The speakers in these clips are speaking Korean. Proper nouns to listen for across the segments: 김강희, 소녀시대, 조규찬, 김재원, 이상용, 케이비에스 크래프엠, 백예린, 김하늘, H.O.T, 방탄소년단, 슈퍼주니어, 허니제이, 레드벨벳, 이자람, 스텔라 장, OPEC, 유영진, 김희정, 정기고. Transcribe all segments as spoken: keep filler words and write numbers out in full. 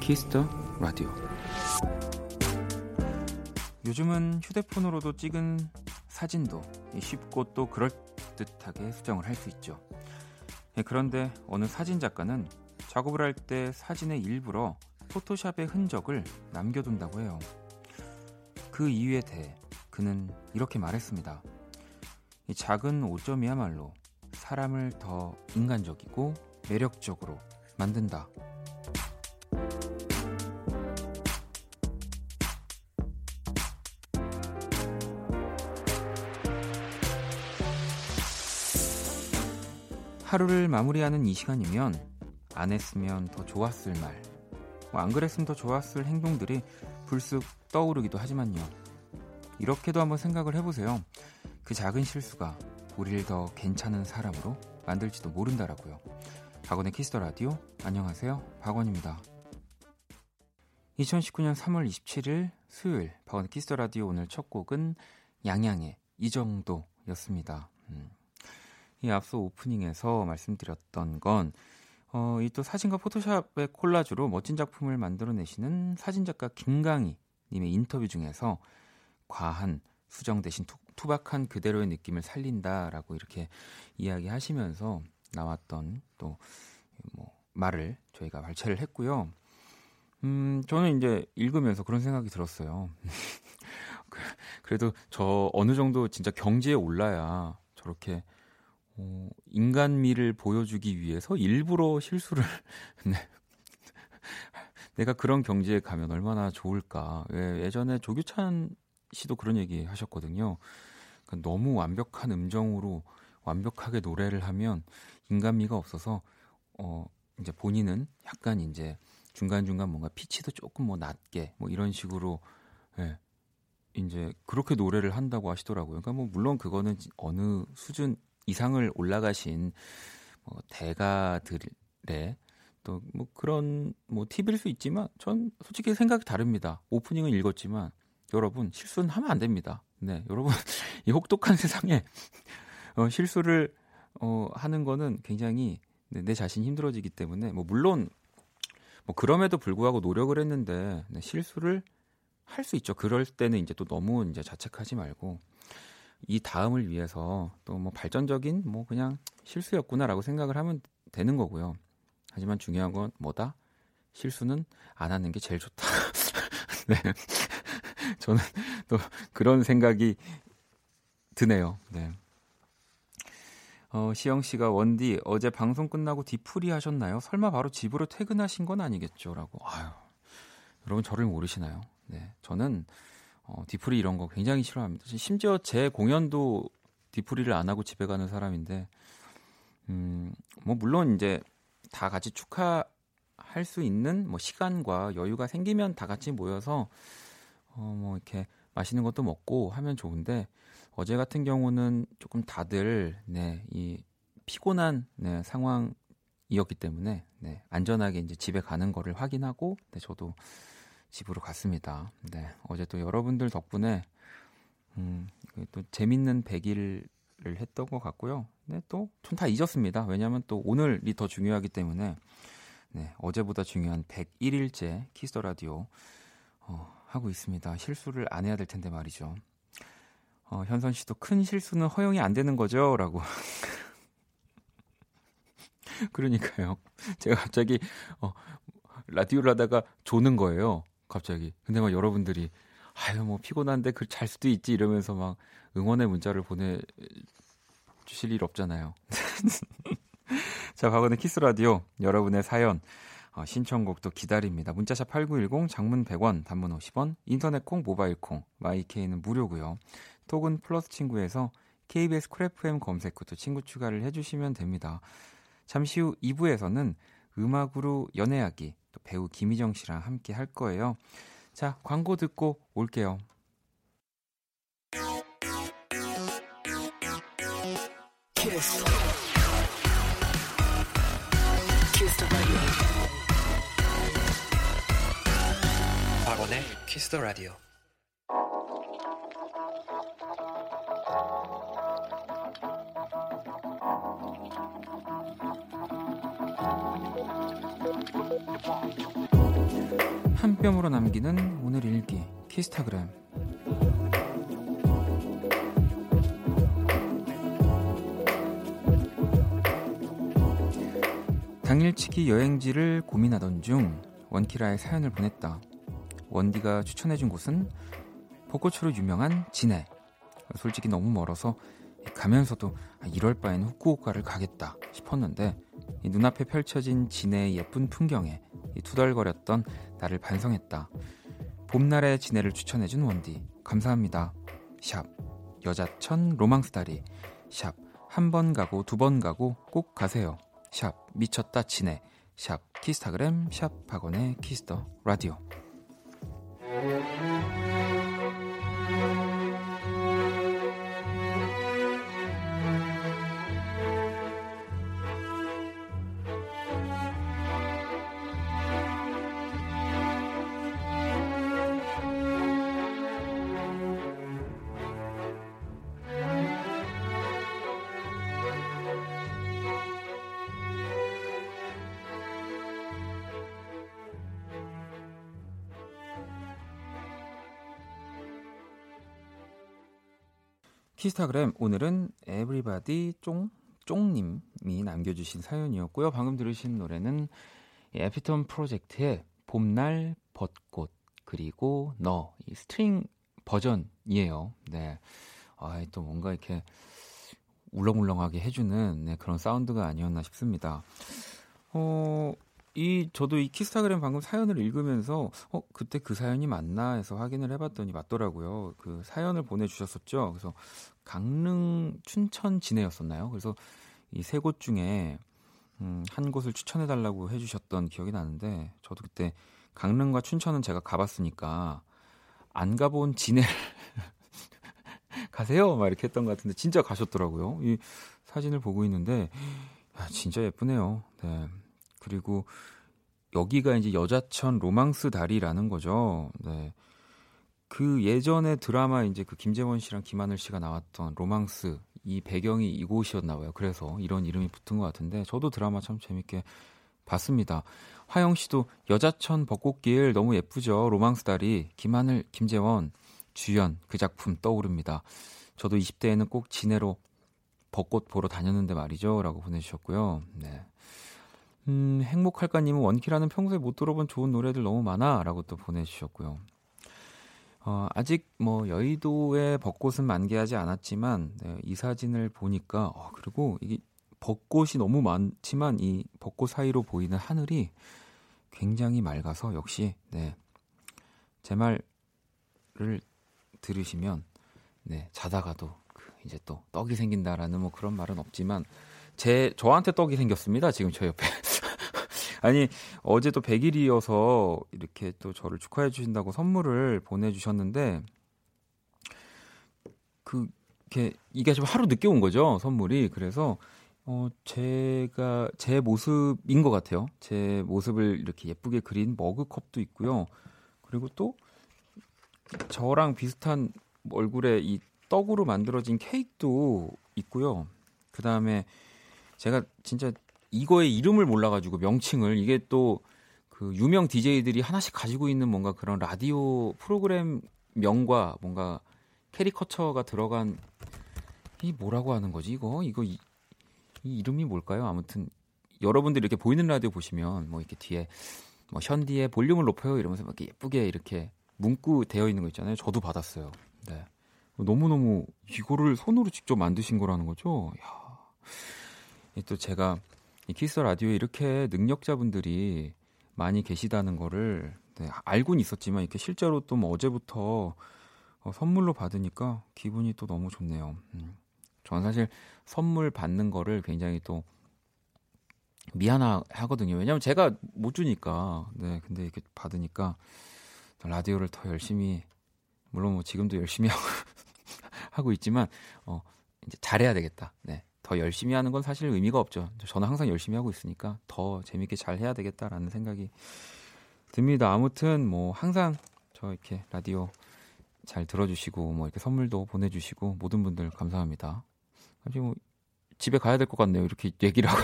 키스터 라디오. 요즘은 휴대폰으로도 찍은 사진도 쉽고 또 그럴듯하게 수정을 할 수 있죠. 그런데 어느 사진 작가는 작업을 할 때 사진에 일부러 포토샵의 흔적을 남겨둔다고 해요. 그 이유에 대해 그는 이렇게 말했습니다. 이 작은 오점이야말로 사람을 더 인간적이고 매력적으로 만든다. 하루를 마무리하는 이 시간이면 안 했으면 더 좋았을 말, 안 그랬으면 더 좋았을 행동들이 불쑥 떠오르기도 하지만요. 이렇게도 한번 생각을 해보세요. 그 작은 실수가 우리를 더 괜찮은 사람으로 만들지도 모른다라고요. 박원의 키스 더 라디오, 안녕하세요, 박원입니다. 이천십구년 삼월 이십칠일 수요일 박원의 키스 더 라디오, 오늘 첫 곡은 양양의 이 정도였습니다. 음. 이 앞서 오프닝에서 말씀드렸던 건 어, 이 또 사진과 포토샵의 콜라주로 멋진 작품을 만들어내시는 사진작가 김강희 님의 인터뷰 중에서 과한 수정 대신 투, 투박한 그대로의 느낌을 살린다라고 이렇게 이야기하시면서 나왔던 또 뭐 말을 저희가 발췌를 했고요. 음, 저는 이제 읽으면서 그런 생각이 들었어요. 그래도 저 어느 정도 진짜 경지에 올라야 저렇게 어, 인간미를 보여주기 위해서 일부러 실수를 내가 그런 경지에 가면 얼마나 좋을까. 예, 예전에 조규찬 씨도 그런 얘기 하셨거든요. 그러니까 너무 완벽한 음정으로 완벽하게 노래를 하면 인간미가 없어서 어, 이제 본인은 약간 이제 중간중간 뭔가 피치도 조금 뭐 낮게 뭐 이런 식으로 예, 이제 그렇게 노래를 한다고 하시더라고요. 그러니까 뭐 물론 그거는 어느 수준 이상을 올라가신 뭐 대가들의 또 뭐 그런 뭐 팁일 수 있지만 전 솔직히 생각이 다릅니다. 오프닝은 읽었지만 여러분 실수는 하면 안 됩니다. 네, 여러분 이 혹독한 세상에 어, 실수를 어, 하는 거는 굉장히 네, 내 자신이 힘들어지기 때문에 뭐 물론 뭐 그럼에도 불구하고 노력을 했는데 네, 실수를 할 수 있죠. 그럴 때는 이제 또 너무 이제 자책하지 말고. 이 다음을 위해서 또 뭐 발전적인 뭐 그냥 실수였구나라고 생각을 하면 되는 거고요. 하지만 중요한 건 뭐다? 실수는 안 하는 게 제일 좋다. 네. 저는 또 그런 생각이 드네요. 네. 어, 시영 씨가 원디 어제 방송 끝나고 뒤풀이 하셨나요? 설마 바로 집으로 퇴근하신 건 아니겠죠?라고. 아유, 여러분 저를 모르시나요? 네, 저는. 어, 뒤풀이 이런 거 굉장히 싫어합니다. 심지어 제 공연도 뒤풀이를 안 하고 집에 가는 사람인데, 음, 뭐, 물론 이제 다 같이 축하할 수 있는 뭐 시간과 여유가 생기면 다 같이 모여서, 어, 뭐, 이렇게 맛있는 것도 먹고 하면 좋은데, 어제 같은 경우는 조금 다들, 네, 이 피곤한, 네, 상황이었기 때문에, 네, 안전하게 이제 집에 가는 거를 확인하고, 네, 저도 집으로 갔습니다. 네, 어제 또 여러분들 덕분에 음, 또 재밌는 백일을 했던 것 같고요. 네, 또 전 다 잊었습니다. 왜냐하면 또 오늘이 더 중요하기 때문에 네, 어제보다 중요한 백일일째 키스 더 라디오 어, 하고 있습니다. 실수를 안 해야 될 텐데 말이죠. 어, 현선 씨도 큰 실수는 허용이 안 되는 거죠? 라고. 그러니까요. 제가 갑자기 어, 라디오를 하다가 조는 거예요. 갑자기. 근데 막 여러분들이 아유 뭐 피곤한데 그 잘 수도 있지 이러면서 막 응원의 문자를 보내주실 일 없잖아요. 자, 박원의 키스라디오, 여러분의 사연 어, 신청곡도 기다립니다. 문자샵 팔구일공, 장문 백원, 단문 오십원, 인터넷콩, 모바일콩, 마이케이는 무료고요. 톡은 플러스 친구에서 케이비에스 크래프엠 검색 후 또 친구 추가를 해주시면 됩니다. 잠시 후 이부에서는 음악으로 연애하기, 또 배우 김희정 씨랑 함께 할 거예요. 자, 광고 듣고 올게요. 키스. 키스 더 라디오. 박원의 키스 더 라디오. 한 뼘으로 남기는 오늘 일기 키스타그램. 당일치기 여행지를 고민하던 중 원키라의 사연을 보냈다. 원디가 추천해준 곳은 벚꽃으로 유명한 진해. 솔직히 너무 멀어서 가면서도 이럴 바엔 후쿠오카를 가겠다 싶었는데 눈앞에 펼쳐진 진해의 예쁜 풍경에 투덜거렸던 나를 반성했다. 봄날의 진해를 추천해준 원디 감사합니다. 샵 여자천 로망스다리 샵 한 번 가고 두 번 가고 꼭 가세요. 샵 미쳤다 진해 샵 키스타그램 샵 박원의 키스더 라디오. 키스타그램 오늘은 에브리바디 쫑, 쫑님이 남겨주신 사연이었고요. 방금 들으신 노래는 에피톤 프로젝트의 봄날, 벚꽃, 그리고 너, 이 스트링 버전이에요. 네, 아, 또 뭔가 이렇게 울렁울렁하게 해주는 네, 그런 사운드가 아니었나 싶습니다. 어, 이 저도 이 키스타그램 방금 사연을 읽으면서 어 그때 그 사연이 맞나 해서 확인을 해봤더니 맞더라고요. 그 사연을 보내주셨었죠. 그래서 강릉 춘천 진해였었나요? 그래서 이 세 곳 중에 음, 한 곳을 추천해달라고 해주셨던 기억이 나는데 저도 그때 강릉과 춘천은 제가 가봤으니까 안 가본 진해를 가세요 막 이렇게 했던 것 같은데 진짜 가셨더라고요. 이 사진을 보고 있는데 야, 진짜 예쁘네요. 네. 그리고 여기가 이제 여자천 로망스 다리라는 거죠. 네. 그 예전에 드라마 이제 그 김재원 씨랑 김하늘 씨가 나왔던 로망스 이 배경이 이곳이었나 봐요. 그래서 이런 이름이 붙은 것 같은데 저도 드라마 참 재밌게 봤습니다. 화영 씨도 여자천 벚꽃길 너무 예쁘죠. 로망스 다리 김하늘 김재원 주연 그 작품 떠오릅니다. 저도 이십 대에는 꼭 진해로 벚꽃 보러 다녔는데 말이죠. 라고 보내주셨고요. 네. 음, 행복할까님은 원키라는 평소에 못 들어본 좋은 노래들 너무 많아 라고 또 보내주셨고요. 어, 아직 뭐 여의도의 벚꽃은 만개하지 않았지만 네, 이 사진을 보니까 어, 그리고 이게 벚꽃이 너무 많지만 이 벚꽃 사이로 보이는 하늘이 굉장히 맑아서 역시 네, 제 말을 들으시면 네, 자다가도 그 이제 또 떡이 생긴다라는 뭐 그런 말은 없지만 제 저한테 떡이 생겼습니다. 지금 저 옆에 아니 어제 또 백 일이어서 이렇게 또 저를 축하해 주신다고 선물을 보내주셨는데 그 이게 이게 지금 하루 늦게 온 거죠 선물이. 그래서 어, 제가 제 모습인 것 같아요. 제 모습을 이렇게 예쁘게 그린 머그컵도 있고요. 그리고 또 저랑 비슷한 얼굴에 이 떡으로 만들어진 케이크도 있고요. 그 다음에 제가 진짜 이거의 이름을 몰라가지고 명칭을 이게 또 그 유명 디제이들이 하나씩 가지고 있는 뭔가 그런 라디오 프로그램 명과 뭔가 캐리커처가 들어간 이 뭐라고 하는 거지 이거 이거 이, 이 이름이 뭘까요? 아무튼 여러분들이 이렇게 보이는 라디오 보시면 뭐 이렇게 뒤에 뭐 현디의 볼륨을 높여요 이러면서 막 이렇게 예쁘게 이렇게 문구 되어 있는 거 있잖아요. 저도 받았어요. 네. 너무너무 이거를 손으로 직접 만드신 거라는 거죠. 이야. 또 제가 이 키스 라디오에 이렇게 능력자분들이 많이 계시다는 거를 네, 알고는 있었지만 이렇게 실제로 또 뭐 어제부터 어, 선물로 받으니까 기분이 또 너무 좋네요. 음. 저는 사실 선물 받는 거를 굉장히 또 미안하거든요. 왜냐하면 제가 못 주니까. 네, 근데 이렇게 받으니까 라디오를 더 열심히 물론 뭐 지금도 열심히 하고, 하고 있지만 어, 이제 잘해야 되겠다. 네. 더 열심히 하는 건 사실 의미가 없죠. 저는 항상 열심히 하고 있으니까 더 재밌게 잘 해야 되겠다라는 생각이 듭니다. 아무튼 뭐 항상 저 이렇게 라디오 잘 들어주시고 뭐 이렇게 선물도 보내주시고 모든 분들 감사합니다. 잠시 뭐 집에 가야 될 것 같네요. 이렇게 얘기를 하고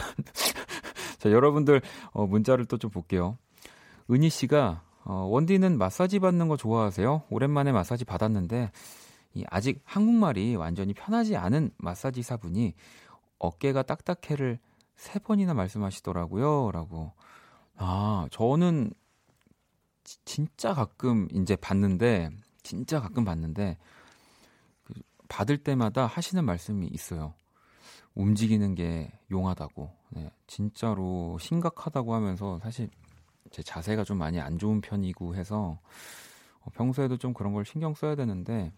자, 여러분들 어, 문자를 또 좀 볼게요. 은희 씨가 어, 원디는 마사지 받는 거 좋아하세요? 오랜만에 마사지 받았는데 이 아직 한국말이 완전히 편하지 않은 마사지사분이 어깨가 딱딱해를 세 번이나 말씀하시더라고요. 라고. 아, 저는 지, 진짜 가끔 이제 봤는데 진짜 가끔 봤는데 받을 때마다 하시는 말씀이 있어요. 움직이는 게 용하다고. 네, 진짜로 심각하다고 하면서 사실 제 자세가 좀 많이 안 좋은 편이고 해서 평소에도 좀 그런 걸 신경 써야 되는데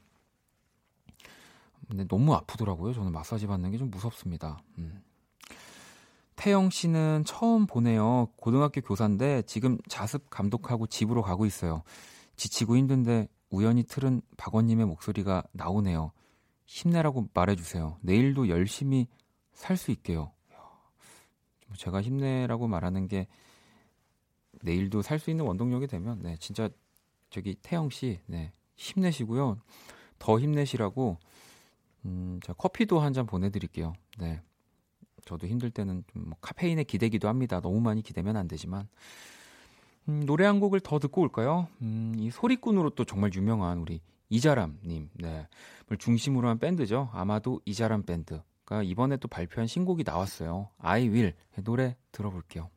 근데 너무 아프더라고요. 저는 마사지 받는 게 좀 무섭습니다. 음. 태영 씨는 처음 보네요. 고등학교 교사인데 지금 자습 감독하고 집으로 가고 있어요. 지치고 힘든데 우연히 틀은 박원님의 목소리가 나오네요. 힘내라고 말해주세요. 내일도 열심히 살 수 있게요. 제가 힘내라고 말하는 게 내일도 살 수 있는 원동력이 되면 네, 진짜 저기 태영 씨 네, 힘내시고요. 더 힘내시라고 음, 자, 커피도 한 잔 보내드릴게요. 네, 저도 힘들 때는 좀 뭐 카페인에 기대기도 합니다. 너무 많이 기대면 안 되지만 음, 노래 한 곡을 더 듣고 올까요? 음, 이 소리꾼으로 또 정말 유명한 우리 이자람님 네, 중심으로 한 밴드죠. 아마도 이자람 밴드가 이번에 또 발표한 신곡이 나왔어요. I Will 노래 들어볼게요.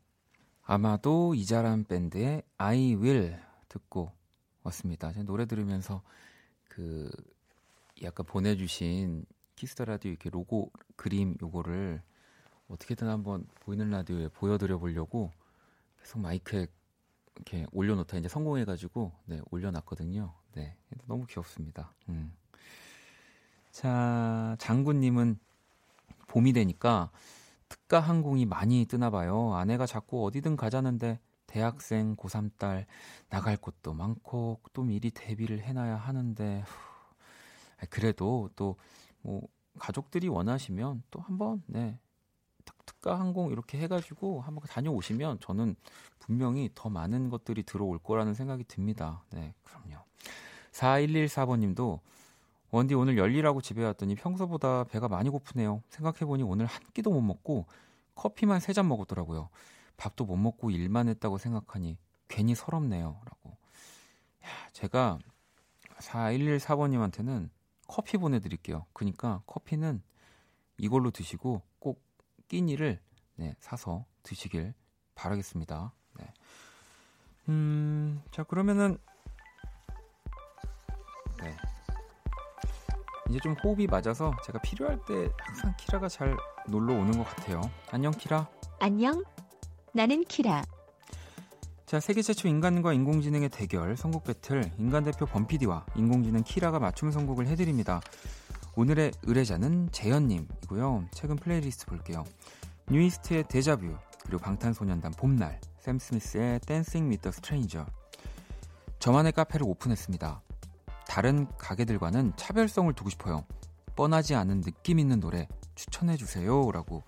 아마도 이자람 밴드의 I Will 듣고 왔습니다. 노래 들으면서 그 약간 보내주신 키스더 라디오 이렇게 로고 그림 요거를 어떻게든 한번 보이는 라디오에 보여드려 보려고 계속 마이크에 이렇게 올려놓다 이제 성공해가지고 네 올려놨거든요. 네 너무 귀엽습니다. 음. 자 장군님은 봄이 되니까 특가 항공이 많이 뜨나봐요. 아내가 자꾸 어디든 가자는데 대학생 고삼 딸 나갈 곳도 많고 또 미리 대비를 해놔야 하는데. 그래도 또 뭐 가족들이 원하시면 또 한번 네 특가 항공 이렇게 해가지고 한번 다녀오시면 저는 분명히 더 많은 것들이 들어올 거라는 생각이 듭니다. 네 그럼요. 사일일사 번님도 원디 오늘 열일하고 집에 왔더니 평소보다 배가 많이 고프네요. 생각해보니 오늘 한 끼도 못 먹고 커피만 세 잔 먹었더라고요. 밥도 못 먹고 일만 했다고 생각하니 괜히 서럽네요. 라고. 야, 제가 사일일사 번님한테는 커피 보내드릴게요. 그러니까 커피는 이걸로 드시고 꼭 끼니를 네, 사서 드시길 바라겠습니다. 네. 음, 자 그러면은 네. 이제 좀 호흡이 맞아서 제가 필요할 때 항상 키라가 잘 놀러 오는 것 같아요. 안녕 키라. 안녕. 나는 키라. 자, 세계 최초 인간과 인공지능의 대결, 선곡 배틀, 인간 대표 범피디와 인공지능 키라가 맞춤 선곡을 해드립니다. 오늘의 의뢰자는 재현님이고요. 최근 플레이리스트 볼게요. 뉴이스트의 데자뷰, 그리고 방탄소년단 봄날, 샘 스미스의 댄싱 윗 더 스트레인저. 저만의 카페를 오픈했습니다. 다른 가게들과는 차별성을 두고 싶어요. 뻔하지 않은 느낌 있는 노래 추천해주세요. 라고.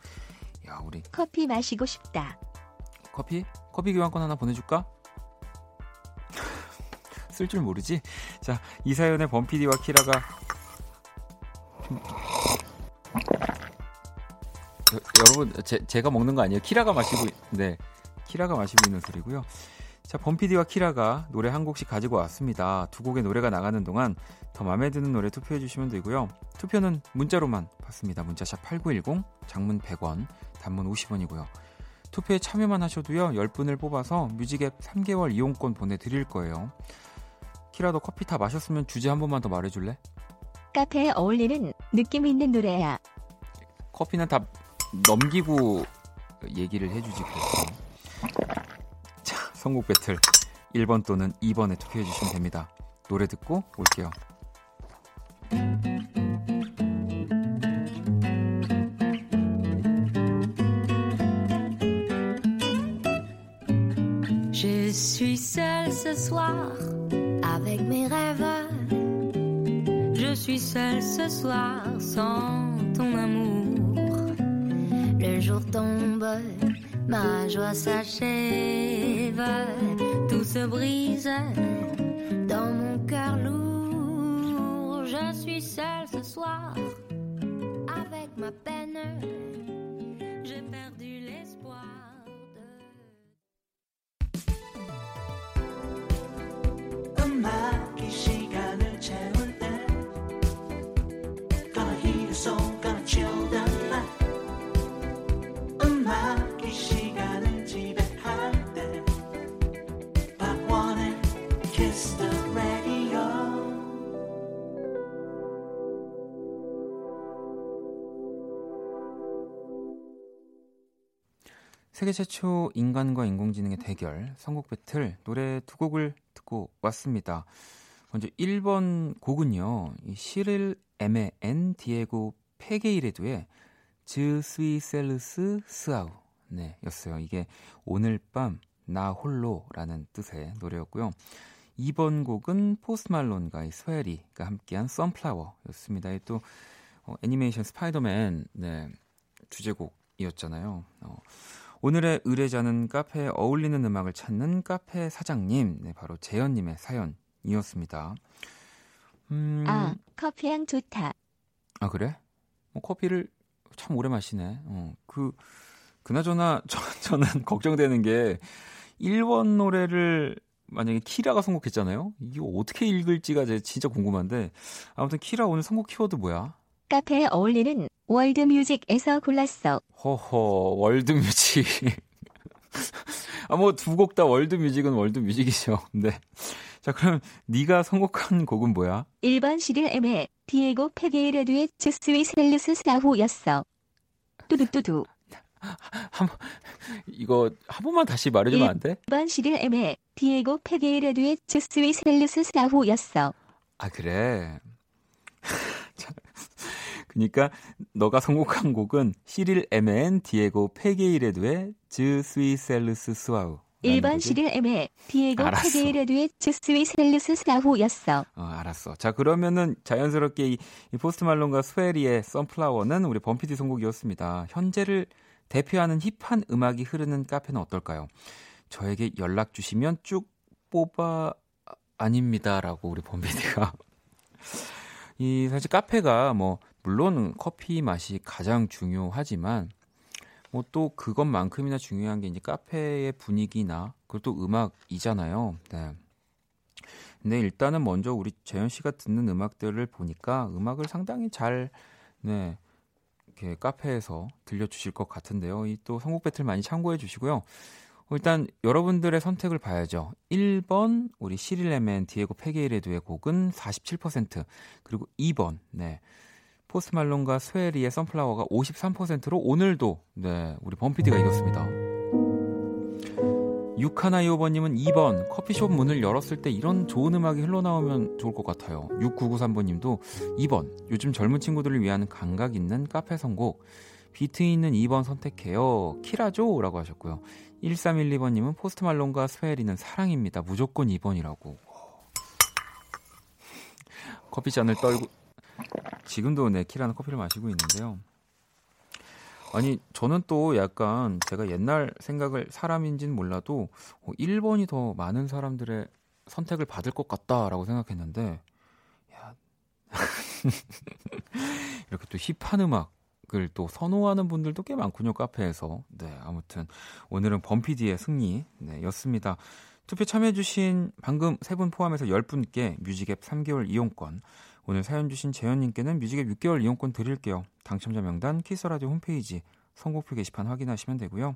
야, 우리. 커피 마시고 싶다. 커피? 커피 교환권 하나 보내줄까? 쓸 줄 모르지? 자, 이사연의 범피디와 키라가 여, 여러분 제, 제가 먹는 거 아니에요. 키라가 마시고 네, 키라가 마시고 있는 소리고요. 자, 범피디와 키라가 노래 한 곡씩 가지고 왔습니다. 두 곡의 노래가 나가는 동안 더 마음에 드는 노래 투표해 주시면 되고요. 투표는 문자로만 받습니다. 문자샵 팔구일공, 장문 백 원, 단문 오십 원이고요. 투표에 참여만 하셔도요. 열 분을 뽑아서 뮤직앱 삼 개월 이용권 보내드릴 거예요. 키라 너 커피 다 마셨으면 주제 한 번만 더 말해줄래? 카페에 어울리는 느낌 있는 노래야. 커피는 다 넘기고 얘기를 해주지 그랬어요. 자, 선곡 배틀 일 번 또는 이 번에 투표해 주시면 됩니다. 노래 듣고 올게요. Je suis seule ce soir avec mes rêves. Je suis seule ce soir sans ton amour. Le jour tombe, ma joie s'achève. Tout se brise dans mon cœur lourd. Je suis seule ce soir avec ma peine. J'ai perdu l'espoir. 세계 최초 인간과 인공지능의 대결, 선곡 배틀, 노래 두 곡을 듣고 왔습니다. 먼저 일 번 곡은요, 시릴 에메 앤 디에고 페게이레도의 즈 스위 셀루스 스아우 네, 였어요. 이게 오늘 밤 나 홀로라는 뜻의 노래였고요. 이 번 곡은 포스트 말론과 스웨리가 함께한 선플라워였습니다. 또 어, 애니메이션 스파이더맨 네, 주제곡이었잖아요. 어, 오늘의 의뢰자는 카페에 어울리는 음악을 찾는 카페 사장님, 네, 바로 재현님의 사연이었습니다. 음... 아, 커피향 좋다. 아, 그래? 뭐, 커피를 참 오래 마시네. 어, 그, 그나저나 저, 저는 걱정되는 게 일 번 노래를 만약에 키라가 선곡했잖아요. 이거 어떻게 읽을지가 진짜 궁금한데, 아무튼 키라 오늘 선곡 키워드 뭐야? 카페에 어울리는 월드뮤직에서 골랐어. 허허, 월드뮤직. 아, 뭐 두 곡 다 월드뮤직은 월드뮤직이죠. 네. 자, 그럼 네가 선곡한 곡은 뭐야? 일 번 시릴 에메 디에고 페게이레드의 제스위 셀루스 사후였어. 뚜두뚜두. 한 번, 이거 한 번만 다시 말해주면 안 돼? 일 번 시릴 에메 디에고 페게이레드의 제스위 셀루스 사후였어. 아, 그래. 그러니까 너가 선곡한 곡은 시릴 에메 디에고 페게이레드의 즈스위 셀루스 스와우. 일 번 시릴 에메 디에고 페게이레드의 즈스위 셀루스 스와우였어. 어, 알았어. 자, 그러면은 자연스럽게 이, 이 포스트 말론과 스웨리의 선플라워는 우리 범피디 선곡이었습니다. 현재를 대표하는 힙한 음악이 흐르는 카페는 어떨까요? 저에게 연락 주시면 쭉 뽑아 아닙니다라고 우리 범피디가. 이 사실 카페가 뭐 물론 커피 맛이 가장 중요하지만 뭐 또 그것만큼이나 중요한 게 이제 카페의 분위기나 그리고 또 음악이잖아요. 네. 근데 일단은 먼저 우리 재현 씨가 듣는 음악들을 보니까 음악을 상당히 잘 네, 이렇게 카페에서 들려주실 것 같은데요. 이 또 선곡 배틀 많이 참고해 주시고요. 일단 여러분들의 선택을 봐야죠. 일 번 우리 시릴레멘 디에고 페게이레드의 곡은 사십칠 퍼센트, 그리고 이 번 네, 포스트 말론과 스웨리의 선플라워가 오십삼 퍼센트로 오늘도 네, 우리 범피디가 이겼습니다. 육일이오번님은 이 번 커피숍 문을 열었을 때 이런 좋은 음악이 흘러나오면 좋을 것 같아요. 육구구삼번님도 이 번 요즘 젊은 친구들을 위한 감각 있는 카페 선곡 비트 있는 이 번 선택해요. 키라죠? 라고 하셨고요. 일삼일이번님은 포스트 말론과 스웨리는 사랑입니다. 무조건 이 번이라고. 커피잔을 떨고 지금도 네, 키라는 커피를 마시고 있는데요. 아니, 저는 또 약간 제가 옛날 생각을 사람인지는 몰라도 일 번이 더 많은 사람들의 선택을 받을 것 같다라고 생각했는데 야. 이렇게 또 힙한 음악 그걸 또 선호하는 분들도 꽤 많군요, 카페에서. 네, 아무튼 오늘은 범피디의 승리 네, 였습니다. 투표 참여해주신 방금 세 분 포함해서 열 분께 뮤직앱 삼 개월 이용권, 오늘 사연 주신 재현님께는 뮤직앱 육 개월 이용권 드릴게요. 당첨자 명단 키스라디오 홈페이지 선곡표 게시판 확인하시면 되고요.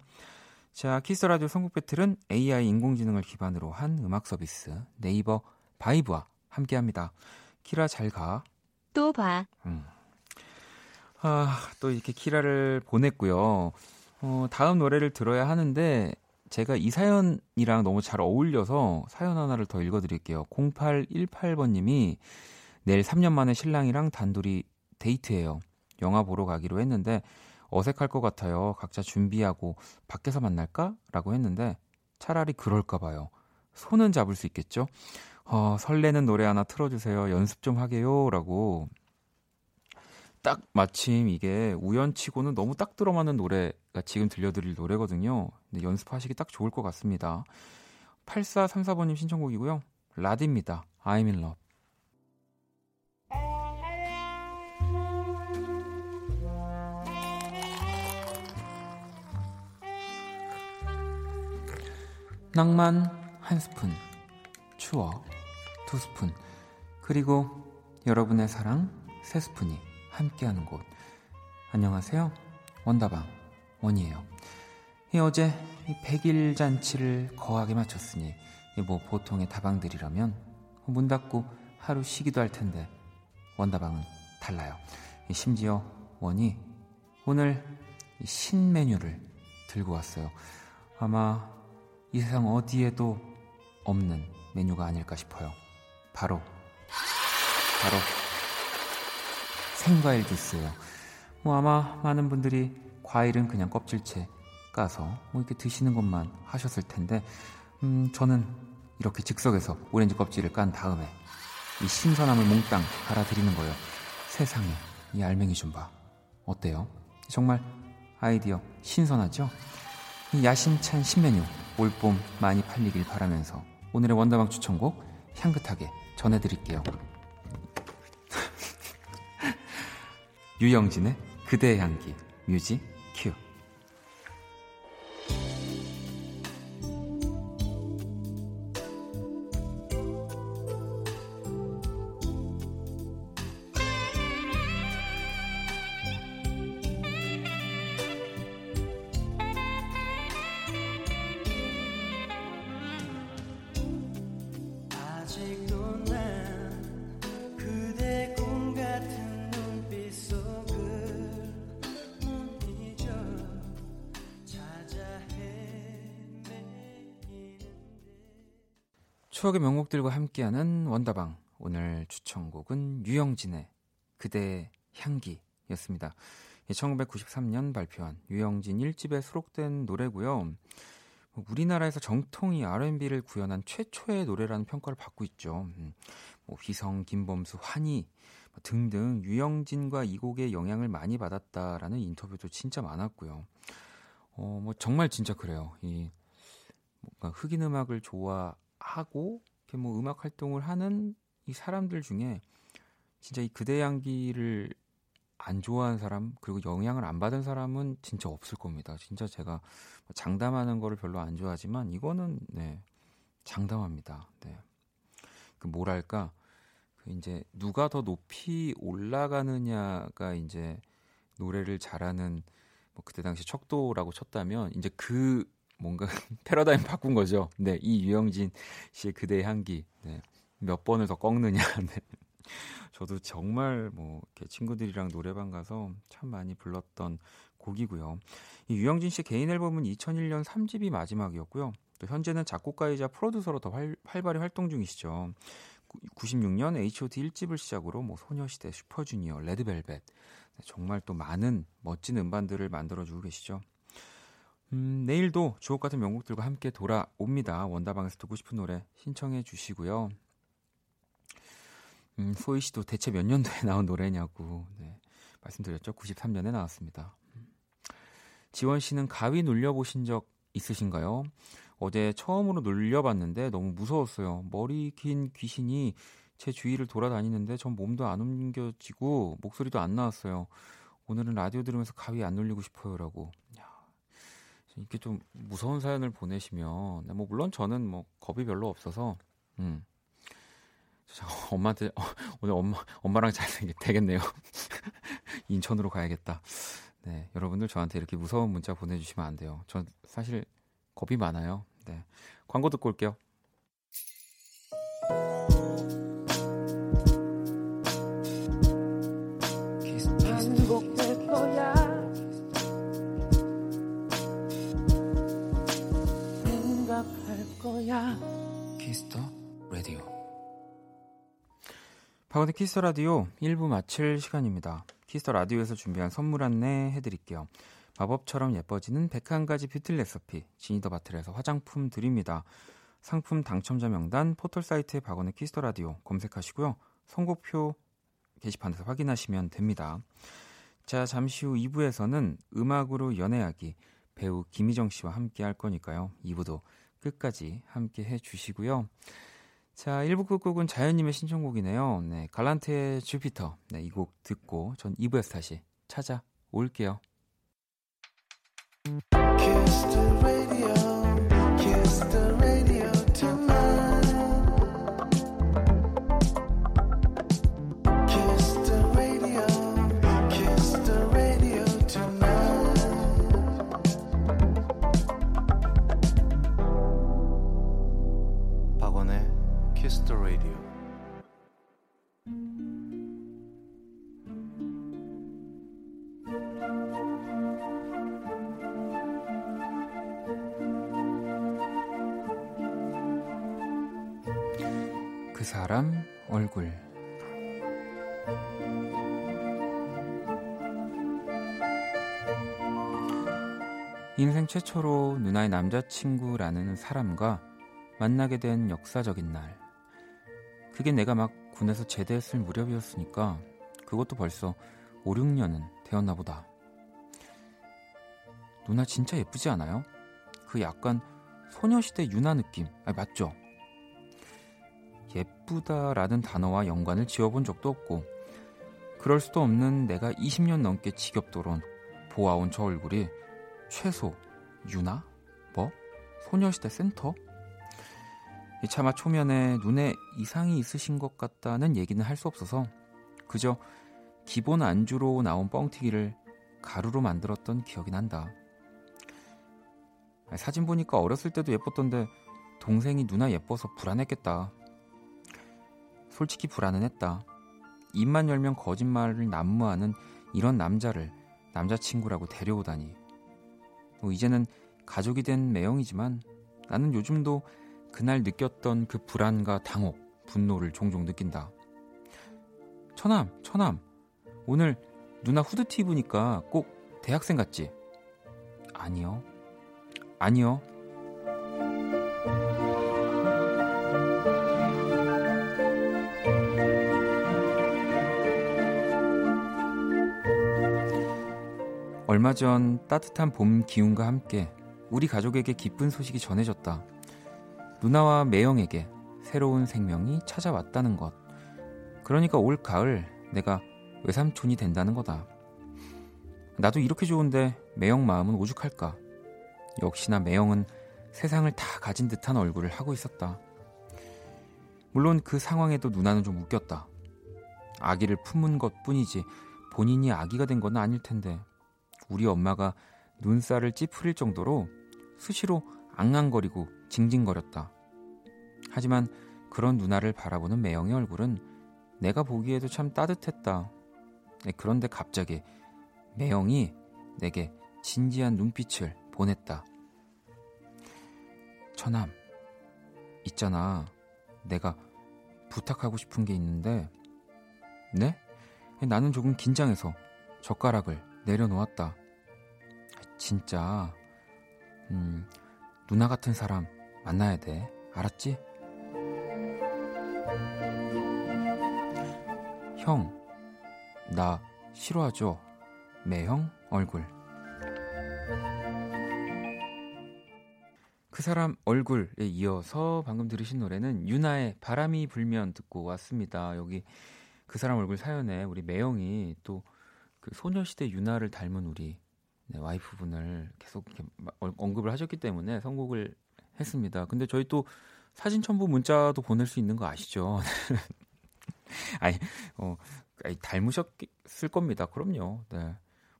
자, 키스라디오 선곡 배틀은 에이아이 인공지능을 기반으로 한 음악 서비스 네이버 바이브와 함께합니다. 키라 잘 가. 또 봐. 음. 아, 또 이렇게 키라를 보냈고요. 어, 다음 노래를 들어야 하는데 제가 이 사연이랑 너무 잘 어울려서 사연 하나를 더 읽어드릴게요. 공팔일팔번님이 내일 삼 년 만에 신랑이랑 단둘이 데이트해요. 영화 보러 가기로 했는데 어색할 것 같아요. 각자 준비하고 밖에서 만날까? 라고 했는데 차라리 그럴까 봐요. 손은 잡을 수 있겠죠? 어, 설레는 노래 하나 틀어주세요. 연습 좀 하게요. 라고. 딱 마침 이게 우연치고는 너무 딱 들어맞는 노래가 지금 들려드릴 노래거든요. 근데 연습하시기 딱 좋을 것 같습니다. 팔사삼사번님 신청곡이고요. 라디입니다. I'm in love. 낭만 한 스푼, 추억 두 스푼, 그리고 여러분의 사랑 세 스푼이 함께하는 곳. 안녕하세요, 원다방 원이에요. 어제 백 일 잔치를 거하게 마쳤으니 뭐 보통의 다방들이라면 문 닫고 하루 쉬기도 할 텐데 원다방은 달라요. 심지어 원이 오늘 신메뉴를 들고 왔어요. 아마 이 세상 어디에도 없는 메뉴가 아닐까 싶어요. 바로 바로 생과일 주스예요. 뭐 아마 많은 분들이 과일은 그냥 껍질째 까서 뭐 이렇게 드시는 것만 하셨을 텐데, 음, 저는 이렇게 즉석에서 오렌지 껍질을 깐 다음에 이 신선함을 몽땅 갈아드리는 거예요. 세상에, 이 알맹이 좀 봐. 어때요? 정말 아이디어 신선하죠? 이 야심찬 신메뉴 올봄 많이 팔리길 바라면서 오늘의 원다방 추천곡 향긋하게 전해드릴게요. 유영진의 그대의 향기, 뮤직 큐. 추억의 명곡들과 함께하는 원다방, 오늘 추천곡은 유영진의 그대의 향기였습니다. 천구백구십삼 년 발표한 유영진 일 집에 수록된 노래고요. 우리나라에서 정통이 알앤비를 구현한 최초의 노래라는 평가를 받고 있죠. 뭐 휘성, 김범수, 환희 등등 유영진과 이 곡의 영향을 많이 받았다라는 인터뷰도 진짜 많았고요. 어, 뭐 정말 진짜 그래요. 이 뭔가 흑인 음악을 좋아 하고 이렇게 뭐 음악 활동을 하는 이 사람들 중에 진짜 이 그대 향기를 안 좋아하는 사람, 그리고 영향을 안 받은 사람은 진짜 없을 겁니다. 진짜 제가 장담하는 거를 별로 안 좋아하지만 이거는 네, 장담합니다. 네. 그 뭐랄까 그 이제 누가 더 높이 올라가느냐가 이제 노래를 잘하는 뭐 그때 당시 척도라고 쳤다면 이제 그 뭔가 패러다임 바꾼 거죠. 네, 이 유영진 씨의 그대의 향기, 네, 몇 번을 더 꺾느냐. 네. 저도 정말 뭐 이렇게 친구들이랑 노래방 가서 참 많이 불렀던 곡이고요. 이 유영진 씨의 개인 앨범은 이천일 년 삼 집이 마지막이었고요. 또 현재는 작곡가이자 프로듀서로 더 활, 활발히 활동 중이시죠. 구십육 년 에이치 오 티 일 집을 시작으로 뭐 소녀시대, 슈퍼주니어, 레드벨벳, 정말 또 많은 멋진 음반들을 만들어주고 계시죠. 음, 내일도 주옥같은 명곡들과 함께 돌아옵니다. 원다방에서 듣고 싶은 노래 신청해 주시고요. 음, 소희씨도 대체 몇 년도에 나온 노래냐고 네, 말씀드렸죠. 구십삼 년에 나왔습니다. 지원씨는 가위 눌려보신 적 있으신가요? 어제 처음으로 눌려봤는데 너무 무서웠어요. 머리 긴 귀신이 제 주위를 돌아다니는데 전 몸도 안 옮겨지고 목소리도 안 나왔어요. 오늘은 라디오 들으면서 가위 안 눌리고 싶어요 라고. 이렇게 좀 무서운 사연을 보내시면, 뭐 물론 저는 뭐 겁이 별로 없어서, 음, 엄마한테 어, 오늘 엄마 엄마랑 잘 되겠네요. 인천으로 가야겠다. 네, 여러분들 저한테 이렇게 무서운 문자 보내주시면 안 돼요. 전 사실 겁이 많아요. 네, 광고 듣고 올게요. 키스터 라디오. 박원의 키스터 라디오 일 부 마칠 시간입니다. 키스터 라디오에서 준비한 선물 안내 해드릴게요. 마법처럼 예뻐지는 백한 가지 뷰티 레시피 지니더 바틀에서 화장품 드립니다. 상품 당첨자 명단 포털사이트에 박원의 키스터 라디오 검색하시고요. 선곡표 게시판에서 확인하시면 됩니다. 자, 잠시 후 이 부에서는 음악으로 연애하기 배우 김희정 씨와 함께 할 거니까요. 이 부도 끝까지 함께 해주시고요. 자, 일 부 끝곡은 자연님의 신청곡이네요. 네, 갈란트의 주피터. 네, 이 곡 듣고 전 이 부에서 다시 찾아올게요. Kiss the radio, kiss the radio tonight. Kiss the radio, kiss the radio tonight. 그 사람 얼굴. 인생 최초로 누나의 남자친구라는 사람과 만나게 된 역사적인 날. 그게 내가 막 군에서 제대했을 무렵이었으니까 그것도 벌써 오, 육 년은 되었나 보다. 누나 진짜 예쁘지 않아요? 그 약간 소녀시대 유나 느낌. 아, 맞죠? 예쁘다라는 단어와 연관을 지어본 적도 없고 그럴 수도 없는 내가 이십 년 넘게 지겹도록 보아온 저 얼굴이 최소, 유나? 뭐? 소녀시대 센터? 차마 초면에 눈에 이상이 있으신 것 같다는 얘기는 할 수 없어서 그저 기본 안주로 나온 뻥튀기를 가루로 만들었던 기억이 난다. 사진 보니까 어렸을 때도 예뻤던데 동생이 누나 예뻐서 불안했겠다. 솔직히 불안은 했다. 입만 열면 거짓말을 난무하는 이런 남자를 남자친구라고 데려오다니. 뭐 이제는 가족이 된 매형이지만 나는 요즘도 그날 느꼈던 그 불안과 당혹, 분노를 종종 느낀다. 처남, 처남, 오늘 누나 후드티 입으니까 꼭 대학생 같지? 아니요, 아니요. 얼마 전 따뜻한 봄 기운과 함께 우리 가족에게 기쁜 소식이 전해졌다. 누나와 매형에게 새로운 생명이 찾아왔다는 것. 그러니까 올 가을 내가 외삼촌이 된다는 거다. 나도 이렇게 좋은데 매형 마음은 오죽할까. 역시나 매형은 세상을 다 가진 듯한 얼굴을 하고 있었다. 물론 그 상황에도 누나는 좀 웃겼다. 아기를 품은 것뿐이지 본인이 아기가 된 건 아닐 텐데 우리 엄마가 눈살을 찌푸릴 정도로 수시로 앙앙거리고 징징거렸다. 하지만 그런 누나를 바라보는 매형의 얼굴은 내가 보기에도 참 따뜻했다. 그런데 갑자기 매형이 내게 진지한 눈빛을 보냈다. 처남, 있잖아. 내가 부탁하고 싶은 게 있는데. 네? 나는 조금 긴장해서 젓가락을 내려놓았다. 진짜 음, 누나 같은 사람 만나야 돼. 알았지? 형, 나 싫어하죠? 매형 얼굴. 그 사람 얼굴에 이어서 방금 들으신 노래는 유나의 바람이 불면 듣고 왔습니다. 여기 그 사람 얼굴 사연에 우리 매형이 또 그 소녀시대 유나를 닮은 우리 네, 와이프분을 계속 이렇게 언급을 하셨기 때문에 선곡을 했습니다. 근데 저희 또 사진 첨부 문자도 보낼 수 있는 거 아시죠? 아니, 어, 아니, 닮으셨을 겁니다. 그럼요. 네.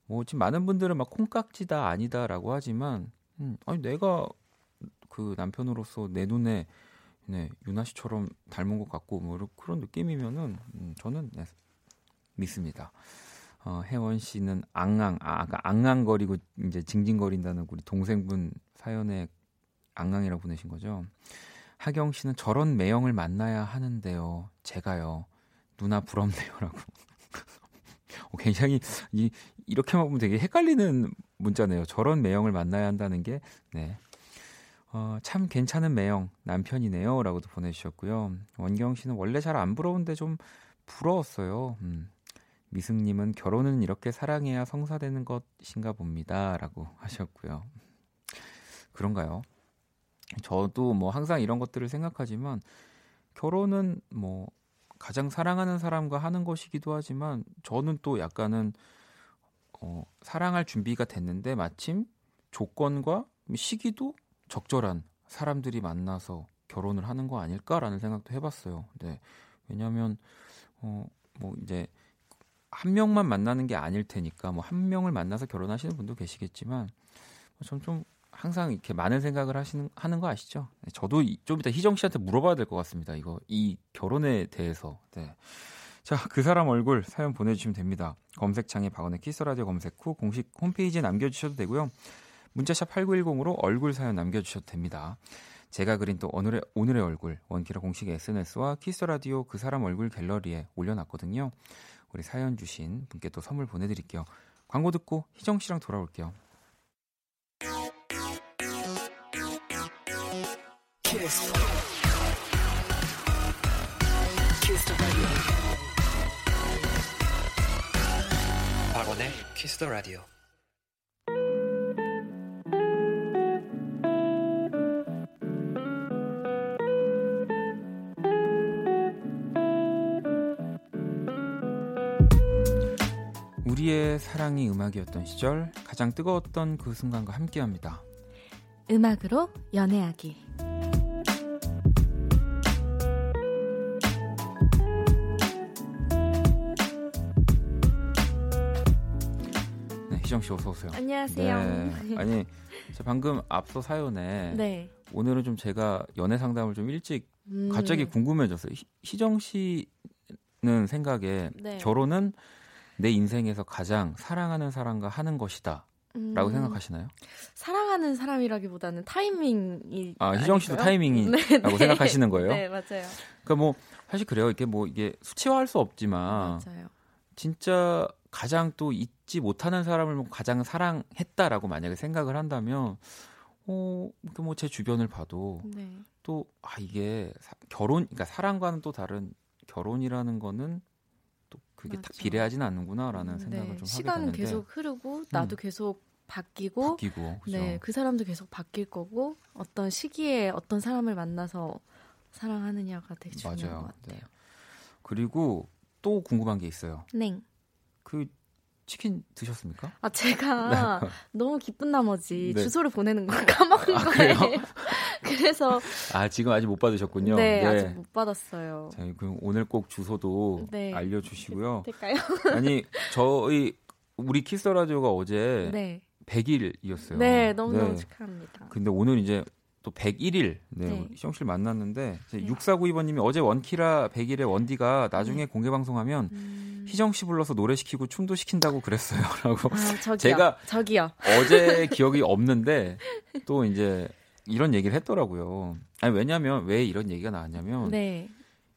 뭐 지금 많은 분들은 막 콩깍지다 아니다라고 하지만 음, 아니 내가 그 남편으로서 내 눈에 네, 유나 씨처럼 닮은 것 같고 뭐 그런 느낌이면은 음, 저는 네, 믿습니다. 어, 혜원 씨는 앙앙, 아, 아까 앙앙거리고 이제 징징거린다는 우리 동생분 사연에 앙앙이라고 보내신 거죠. 하경 씨는 저런 매형을 만나야 하는데요. 제가요. 누나 부럽네요라고. 어, 굉장히 이, 이렇게만 보면 되게 헷갈리는 문자네요. 저런 매형을 만나야 한다는 게 네. 어, 참 괜찮은 매형 남편이네요라고도 보내주셨고요. 원경 씨는 원래 잘 안 부러운데 좀 부러웠어요. 음. 미승님은 결혼은 이렇게 사랑해야 성사되는 것인가 봅니다. 라고 하셨고요. 그런가요? 저도 뭐 항상 이런 것들을 생각하지만 결혼은 뭐 가장 사랑하는 사람과 하는 것이기도 하지만 저는 또 약간은 어, 사랑할 준비가 됐는데 마침 조건과 시기도 적절한 사람들이 만나서 결혼을 하는 거 아닐까라는 생각도 해봤어요. 네. 왜냐하면 어, 뭐 이제 한 명만 만나는 게 아닐 테니까 뭐 한 명을 만나서 결혼하시는 분도 계시겠지만 전 좀 항상 이렇게 많은 생각을 하시는 하는 거 아시죠? 저도 좀 이따 희정 씨한테 물어봐야 될 것 같습니다. 이거 이 결혼에 대해서. 네. 자, 그 사람 얼굴 사연 보내주시면 됩니다. 검색창에 박원의 키스라디오 검색 후 공식 홈페이지에 남겨주셔도 되고요. 문자샵 팔구일공으로 얼굴 사연 남겨주셔도 됩니다. 제가 그린 또 오늘의, 오늘의 얼굴 원키라 공식 에스엔에스와 키스라디오 그 사람 얼굴 갤러리에 올려놨거든요. 우리 사연 주신 분께 또 선물 보내드릴게요. 광고 듣고 희정씨랑 돌아올게요. 키스. 박원의 키스 더 라디오. 우리의 사랑이 음악이었던 시절 가장 뜨거웠던 그 순간과 함께합니다. 음악으로 연애하기. 네, 희정 씨 어서 오세요. 안녕하세요. 네, 아니 제가 방금 앞서 사연에 네. 오늘은 좀 제가 연애 상담을 좀 일찍 음. 갑자기 궁금해졌어요. 희, 희정 씨는 생각에 네. 결혼은 내 인생에서 가장 사랑하는 사람과 하는 것이다 라고 음, 생각하시나요? 사랑하는 사람이라기보다는 타이밍이 아 희정 씨도 타이밍이라고 네, 생각하시는 거예요? 네 맞아요. 그러니까 뭐 사실 그래요. 이게 뭐 이게 수치화할 수 없지만 맞아요. 진짜 가장 또 잊지 못하는 사람을 가장 사랑했다라고 만약에 생각을 한다면 어 그 뭐 제 주변을 봐도 네. 또 아 이게 사, 결혼 그러니까 사랑과는 또 다른 결혼이라는 거는 그게 딱 비례하진 않는구나라는 네. 생각을 좀 하게 되는데 시간은 계속 흐르고 나도 음. 계속 바뀌고, 바뀌고 그렇죠. 네, 그 사람도 계속 바뀔 거고 어떤 시기에 어떤 사람을 만나서 사랑하느냐가 되게 중요한 맞아요. 것 같아요. 네. 그리고 또 궁금한 게 있어요. 네. 그 치킨 드셨습니까? 아 제가 너무 기쁜 나머지 네. 주소를 보내는 걸 까먹은 아, 거예요. 그래서 아 지금 아직 못 받으셨군요. 네, 네. 아직 못 받았어요. 자, 그럼 오늘 꼭 주소도 네. 알려주시고요. 될까요? 아니 저희 우리 키스 라디오가 어제 네. 백 일이었어요. 네, 너무 너무 네. 축하합니다. 근데 오늘 이제 또 백일 일 네, 네. 시영실 만났는데 네. 육사구이 번님이 어제 원키라 백 일에 원디가 나중에 네. 공개 방송하면 음... 희정 씨 불러서 노래 시키고 춤도 시킨다고 그랬어요라고. 아, 저기요. 제가 저기요. 어제 기억이 없는데 또 이제. 이런 얘기를 했더라고요. 아니 왜냐면 왜 이런 얘기가 나왔냐면 네.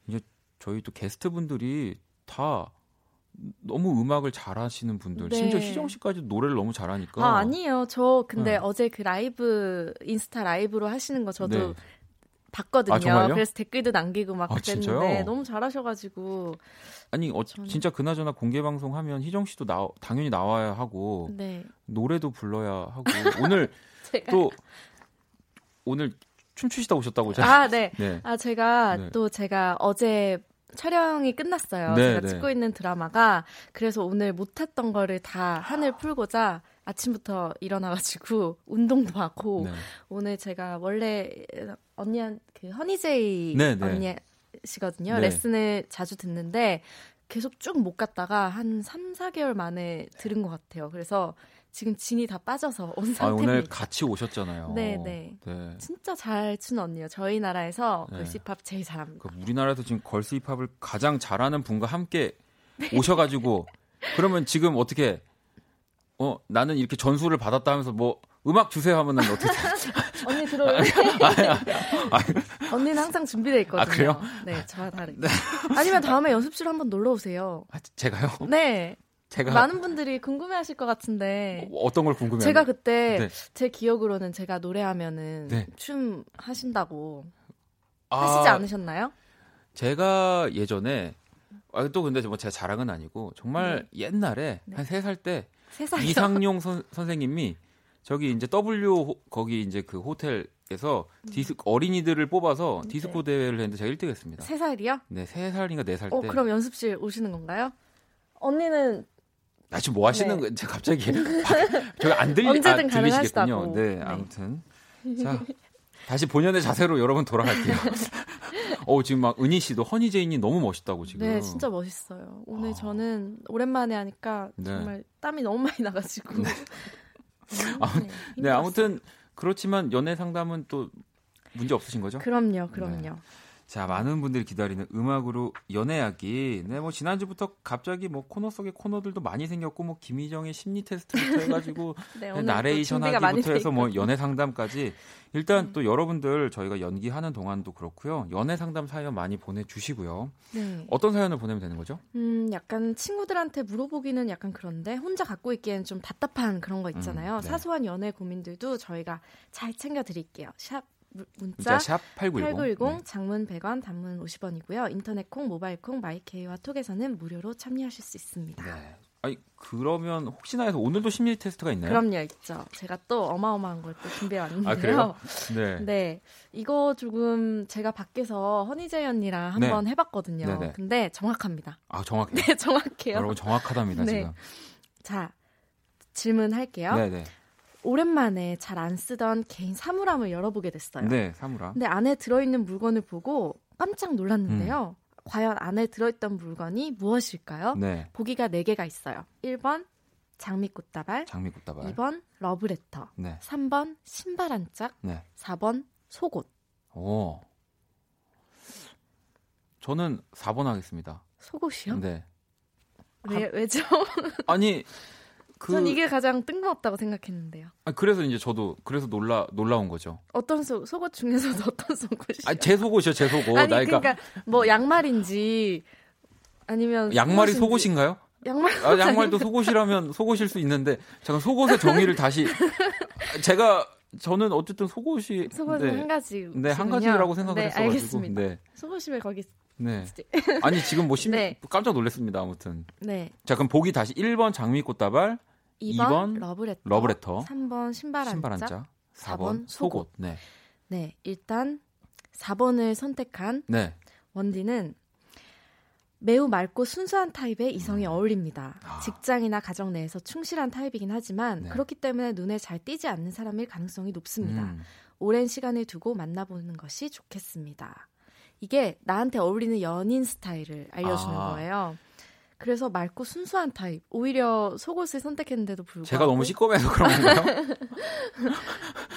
이제 저희 또 게스트분들이 다 너무 음악을 잘하시는 분들 네. 심지어 희정 씨까지 노래를 너무 잘하니까 아 아니에요. 저 근데 네. 어제 그 라이브 인스타 라이브로 하시는 거 저도 네. 봤거든요. 아, 정말요? 그래서 댓글도 남기고 막 아, 그랬는데 너무 잘하셔가지고 아니 어, 저는... 진짜 그나저나 공개 방송하면 희정 씨도 나, 당연히 나와야 하고 네. 노래도 불러야 하고 오늘 제가... 또 오늘 춤추시다 오셨다고 제가. 아, 네. 네. 아, 제가 네. 또 제가 어제 촬영이 끝났어요. 네, 제가 네. 찍고 있는 드라마가. 그래서 오늘 못했던 거를 다 한을 풀고자 아침부터 일어나가지고 운동도 하고 네. 오늘 제가 원래 언니한 그 허니제이 네, 네. 언니시거든요. 네. 레슨을 자주 듣는데 계속 쭉 못 갔다가 한 삼, 사 개월 만에 들은 것 같아요. 그래서 지금 진이 다 빠져서 온 상태입니다. 아, 오늘 같이 오셨잖아요. 네, 네. 네. 진짜 잘 추는 언니요. 저희 나라에서 네. 걸스힙합 제일 잘합니다. 그러니까 우리나라에서 지금 걸스힙합을 가장 잘하는 분과 함께 네. 오셔가지고 그러면 지금 어떻게 어 나는 이렇게 전수를 받았다 하면서 뭐 음악 주세요 하면은 어떻게 언니 들어요. 언니는 항상 준비돼 있거든요. 아, 그래요? 네, 저와 다르게. 네. 아니면 다음에 연습실 한번 놀러 오세요. 아, 제가요? 네. 제가... 많은 분들이 궁금해하실 것 같은데 어, 어떤 걸 궁금해요? 제가 그때 네. 제 기억으로는 제가 노래하면은 네. 춤 하신다고 아, 하시지 않으셨나요? 제가 예전에 아, 또 근데 뭐 제가 자랑은 아니고 정말 네. 옛날에 네. 한 세 살 때 세 살이요? 이상용 선, 선생님이 저기 이제 W 거기 이제 그 호텔에서 디스, 어린이들을 뽑아서 디스코 네. 대회를 했는데 제가 일 등 했습니다. 세 살이요? 네, 세 살인가 네 살 어, 때. 그럼 연습실 오시는 건가요? 언니는 아, 지금 뭐 하시는 네. 거예요? 갑자기 저기 안 들리, 언제든 아, 들리시겠군요. 네, 아무튼 네. 자 다시 본연의 자세로 여러분 돌아갈게요. 어 지금 막 은희 씨도 허니제이님 너무 멋있다고 지금. 네, 진짜 멋있어요. 오늘 아. 저는 오랜만에 하니까 네. 정말 땀이 너무 많이 나가지고. 네. 아, 네, 네, 아무튼 그렇지만 연애 상담은 또 문제 없으신 거죠? 그럼요, 그럼요. 네. 자, 많은 분들이 기다리는 음악으로 연애 이야기. 네, 뭐 지난주부터 갑자기 뭐 코너 속에 코너들도 많이 생겼고, 뭐 김희정의 심리 테스트부터 해가지고 네, 나레이션 하기부터 해서 뭐 연애 상담까지. 일단 음. 또 여러분들 저희가 연기하는 동안도 그렇고요. 연애 상담 사연 많이 보내주시고요. 네. 어떤 사연을 보내면 되는 거죠? 음, 약간 친구들한테 물어보기는 약간 그런데 혼자 갖고 있기엔 좀 답답한 그런 거 있잖아요. 음, 네. 사소한 연애 고민들도 저희가 잘 챙겨드릴게요. 샵. 문자, 문자 샵 팔구일공, 네. 장문 백 원, 단문 오십 원이고요. 인터넷 콩, 모바일 콩, 마이케이와 톡에서는 무료로 참여하실 수 있습니다. 네. 아니, 그러면 혹시나 해서 오늘도 심리 테스트가 있나요? 그럼요, 있죠. 제가 또 어마어마한 걸 또 준비해왔는데요. 아, 그래요? 네. 네. 이거 조금 제가 밖에서 허니제이 언니랑 한번 네. 해봤거든요. 네네. 근데 정확합니다. 아, 정확해요? 네, 정확해요. 여러분, 정확하답니다, 네. 지금. 자, 질문할게요. 네네. 오랜만에 잘 안 쓰던 개인 사물함을 열어보게 됐어요. 네, 사물함. 근데 안에 들어있는 물건을 보고 깜짝 놀랐는데요. 음. 과연 안에 들어있던 물건이 무엇일까요? 네. 보기가 네 개가 있어요. 일 번 장미꽃다발, 장미꽃다발. 이 번 러브레터, 네. 삼 번 신발 한 짝, 네. 사 번 속옷. 오. 저는 사 번 하겠습니다. 속옷이요? 네. 왜, 한... 왜죠? 아니... 그... 전 이게 가장 뜬금없다고 생각했는데요. 아, 그래서 이제 저도 그래서 놀라 놀라운 거죠. 어떤 소, 속옷 중에서도 어떤 속옷이요? 아, 제 속옷이요, 제 속옷. 아니, 나이가... 그러니까 뭐 양말인지 아니면 양말이 속옷인지... 속옷인가요? 양말 아, 양말도 속옷이라면 속옷일 수 있는데 잠깐 속옷의 정의를 다시 제가 저는 어쨌든 속옷이 속옷은 네. 한 가지 네, 한 가지라고 생각을 네, 했어가지고 알겠습니다. 네. 속옷이면 거기. 네. 아니 지금 뭐 심... 네. 깜짝 놀랐습니다. 아무튼. 네. 자, 그럼 보기 다시 일 번 장미꽃다발, 이 번, 이 번 러브레터, 러브레터, 삼 번 신발 한 짝, 사 번 속옷. 네. 네. 일단 사 번을 선택한 네. 원디는 매우 맑고 순수한 타입의 이성이 음. 어울립니다. 아. 직장이나 가정 내에서 충실한 타입이긴 하지만 네. 그렇기 때문에 눈에 잘 띄지 않는 사람일 가능성이 높습니다. 음. 오랜 시간을 두고 만나보는 것이 좋겠습니다. 이게 나한테 어울리는 연인 스타일을 알려주는 아. 거예요. 그래서 맑고 순수한 타입. 오히려 속옷을 선택했는데도 불구하고. 제가 너무 시꺼매서 그런 건가요?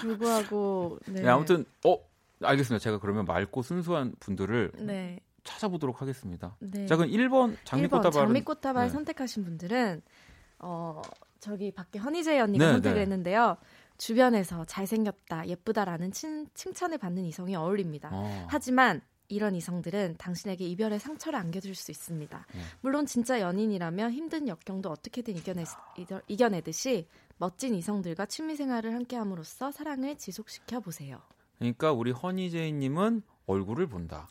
불구하고. 네. 네, 아무튼 어 알겠습니다. 제가 그러면 맑고 순수한 분들을 네. 찾아보도록 하겠습니다. 네. 자, 그럼 일 번 장미꽃다발. 일 번 장미꽃다발 네. 선택하신 분들은 어 저기 밖에 허니제이 언니가 네, 선택을 네. 했는데요. 주변에서 잘생겼다, 예쁘다라는 칭, 칭찬을 받는 이성이 어울립니다. 아. 하지만 이런 이성들은 당신에게 이별의 상처를 안겨줄 수 있습니다. 네. 물론 진짜 연인이라면 힘든 역경도 어떻게든 이겨내, 이겨내듯이 멋진 이성들과 취미생활을 함께함으로써 사랑을 지속시켜 보세요. 그러니까 우리 허니제이님은 얼굴을 본다.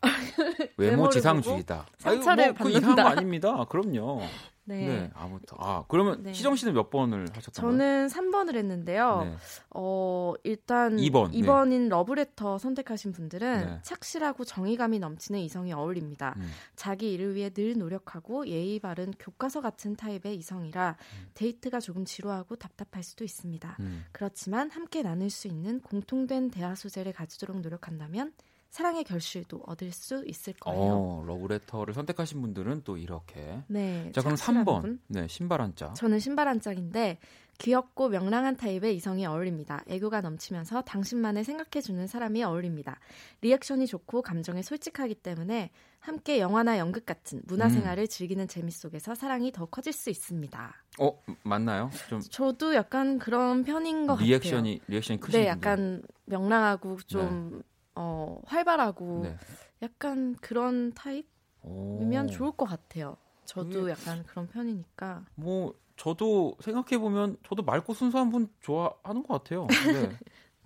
외모 지상주의다. 상처를 받는다. 뭐 그 이상한 거 아닙니다. 그럼요. 네. 네, 아무튼 아 그러면 네. 희정 씨는 몇 번을 하셨던가요? 저는 삼 번을 했는데요. 네. 어 일단 이 번, 이 번인 네. 러브레터 선택하신 분들은 네. 착실하고 정의감이 넘치는 이성이 어울립니다. 음. 자기 일을 위해 늘 노력하고 예의 바른 교과서 같은 타입의 이성이라 음. 데이트가 조금 지루하고 답답할 수도 있습니다. 음. 그렇지만 함께 나눌 수 있는 공통된 대화 소재를 가지도록 노력한다면 사랑의 결실도 얻을 수 있을 거예요. 어, 러브레터를 선택하신 분들은 또 이렇게. 네. 자, 그럼 삼 번. 분. 네, 신발 한 짝. 저는 신발 한 짝인데 귀엽고 명랑한 타입의 이성이 어울립니다. 애교가 넘치면서 당신만을 생각해주는 사람이 어울립니다. 리액션이 좋고 감정에 솔직하기 때문에 함께 영화나 연극 같은 문화생활을 음. 즐기는 재미 속에서 사랑이 더 커질 수 있습니다. 어? 맞나요? 좀 저도 약간 그런 편인 것 리액션이, 같아요. 리액션이 크신 네, 약간 명랑하고 좀... 네. 어, 활발하고 네. 약간 그런 타입이면 오. 좋을 것 같아요. 저도 약간 그런 편이니까. 뭐 저도 생각해 보면 저도 맑고 순수한 분 좋아하는 것 같아요. 네.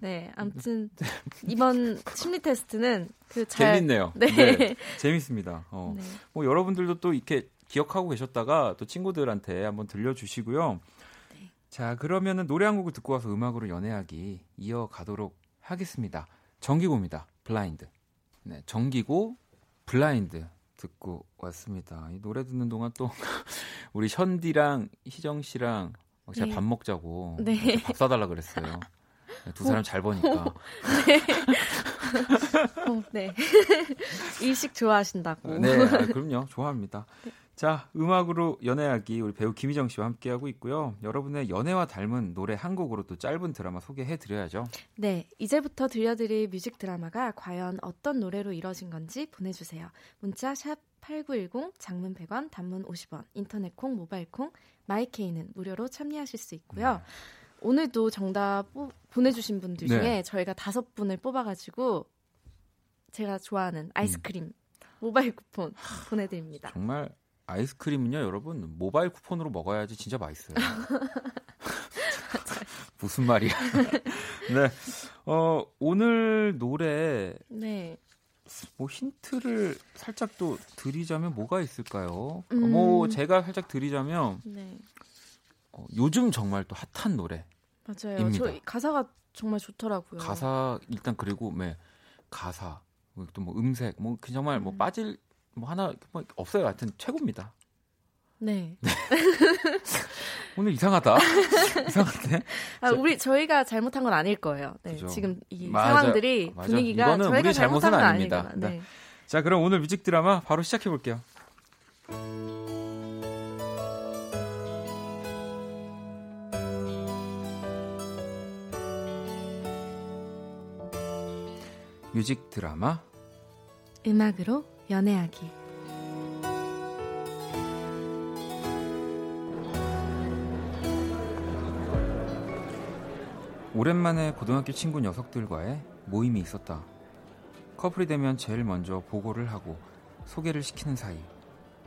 네, 아무튼 이번 심리 테스트는 그 잘... 재밌네요. 네, 네 재밌습니다. 어. 네. 뭐 여러분들도 또 이렇게 기억하고 계셨다가 또 친구들한테 한번 들려주시고요. 네. 자, 그러면은 노래 한 곡을 듣고 와서 음악으로 연애하기 이어가도록 하겠습니다. 정기고입니다. 블라인드. 네, 정기고 블라인드 듣고 왔습니다. 이 노래 듣는 동안 또 우리 션디랑 희정 씨랑 막 제가 네. 밥 먹자고 네. 제가 밥 사달라 그랬어요. 두 사람 잘 버니까. 네. 네. 일식 좋아하신다고. 네, 아, 그럼요. 좋아합니다. 자, 음악으로 연애하기 우리 배우 김희정 씨와 함께하고 있고요. 여러분의 연애와 닮은 노래 한 곡으로 또 짧은 드라마 소개해드려야죠. 네, 이제부터 들려드릴 뮤직 드라마가 과연 어떤 노래로 이뤄진 건지 보내주세요. 문자 샵 팔구일공, 장문 백 원, 단문 오십 원, 인터넷 콩, 모바일 콩, 마이케이는 무료로 참여하실 수 있고요. 네. 오늘도 정답 보, 보내주신 분들 중에 네. 저희가 다섯 분을 뽑아가지고 제가 좋아하는 아이스크림 음. 모바일 쿠폰 보내드립니다. 정말 아이스크림은요, 여러분 모바일 쿠폰으로 먹어야지 진짜 맛있어요. 무슨 말이야? 네, 어, 오늘 노래 네. 뭐 힌트를 살짝 또 드리자면 뭐가 있을까요? 음. 뭐 제가 살짝 드리자면 네. 어, 요즘 정말 또 핫한 노래. 맞아요. 저 가사가 정말 좋더라고요. 가사 일단 그리고 네, 가사 또 뭐 음색 뭐 정말 음. 뭐 빠질 뭐 하나 뭐 없어요. 하여튼 최고입니다. 네. 네. 오늘 이상하다. 이상한데. 아, 우리 저희가 잘못한 건 아닐 거예요. 네. 그죠. 지금 이 맞아. 상황들이 맞아. 분위기가 이거는 저희가 우리 잘못한 건 아닙니다. 아닙니다. 네. 네. 자, 그럼 오늘 뮤직 드라마 바로 시작해 볼게요. 뮤직 드라마 음악으로 연애하기. 오랜만에 고등학교 친구 녀석들과의 모임이 있었다. 커플이 되면 제일 먼저 보고를 하고 소개를 시키는 사이.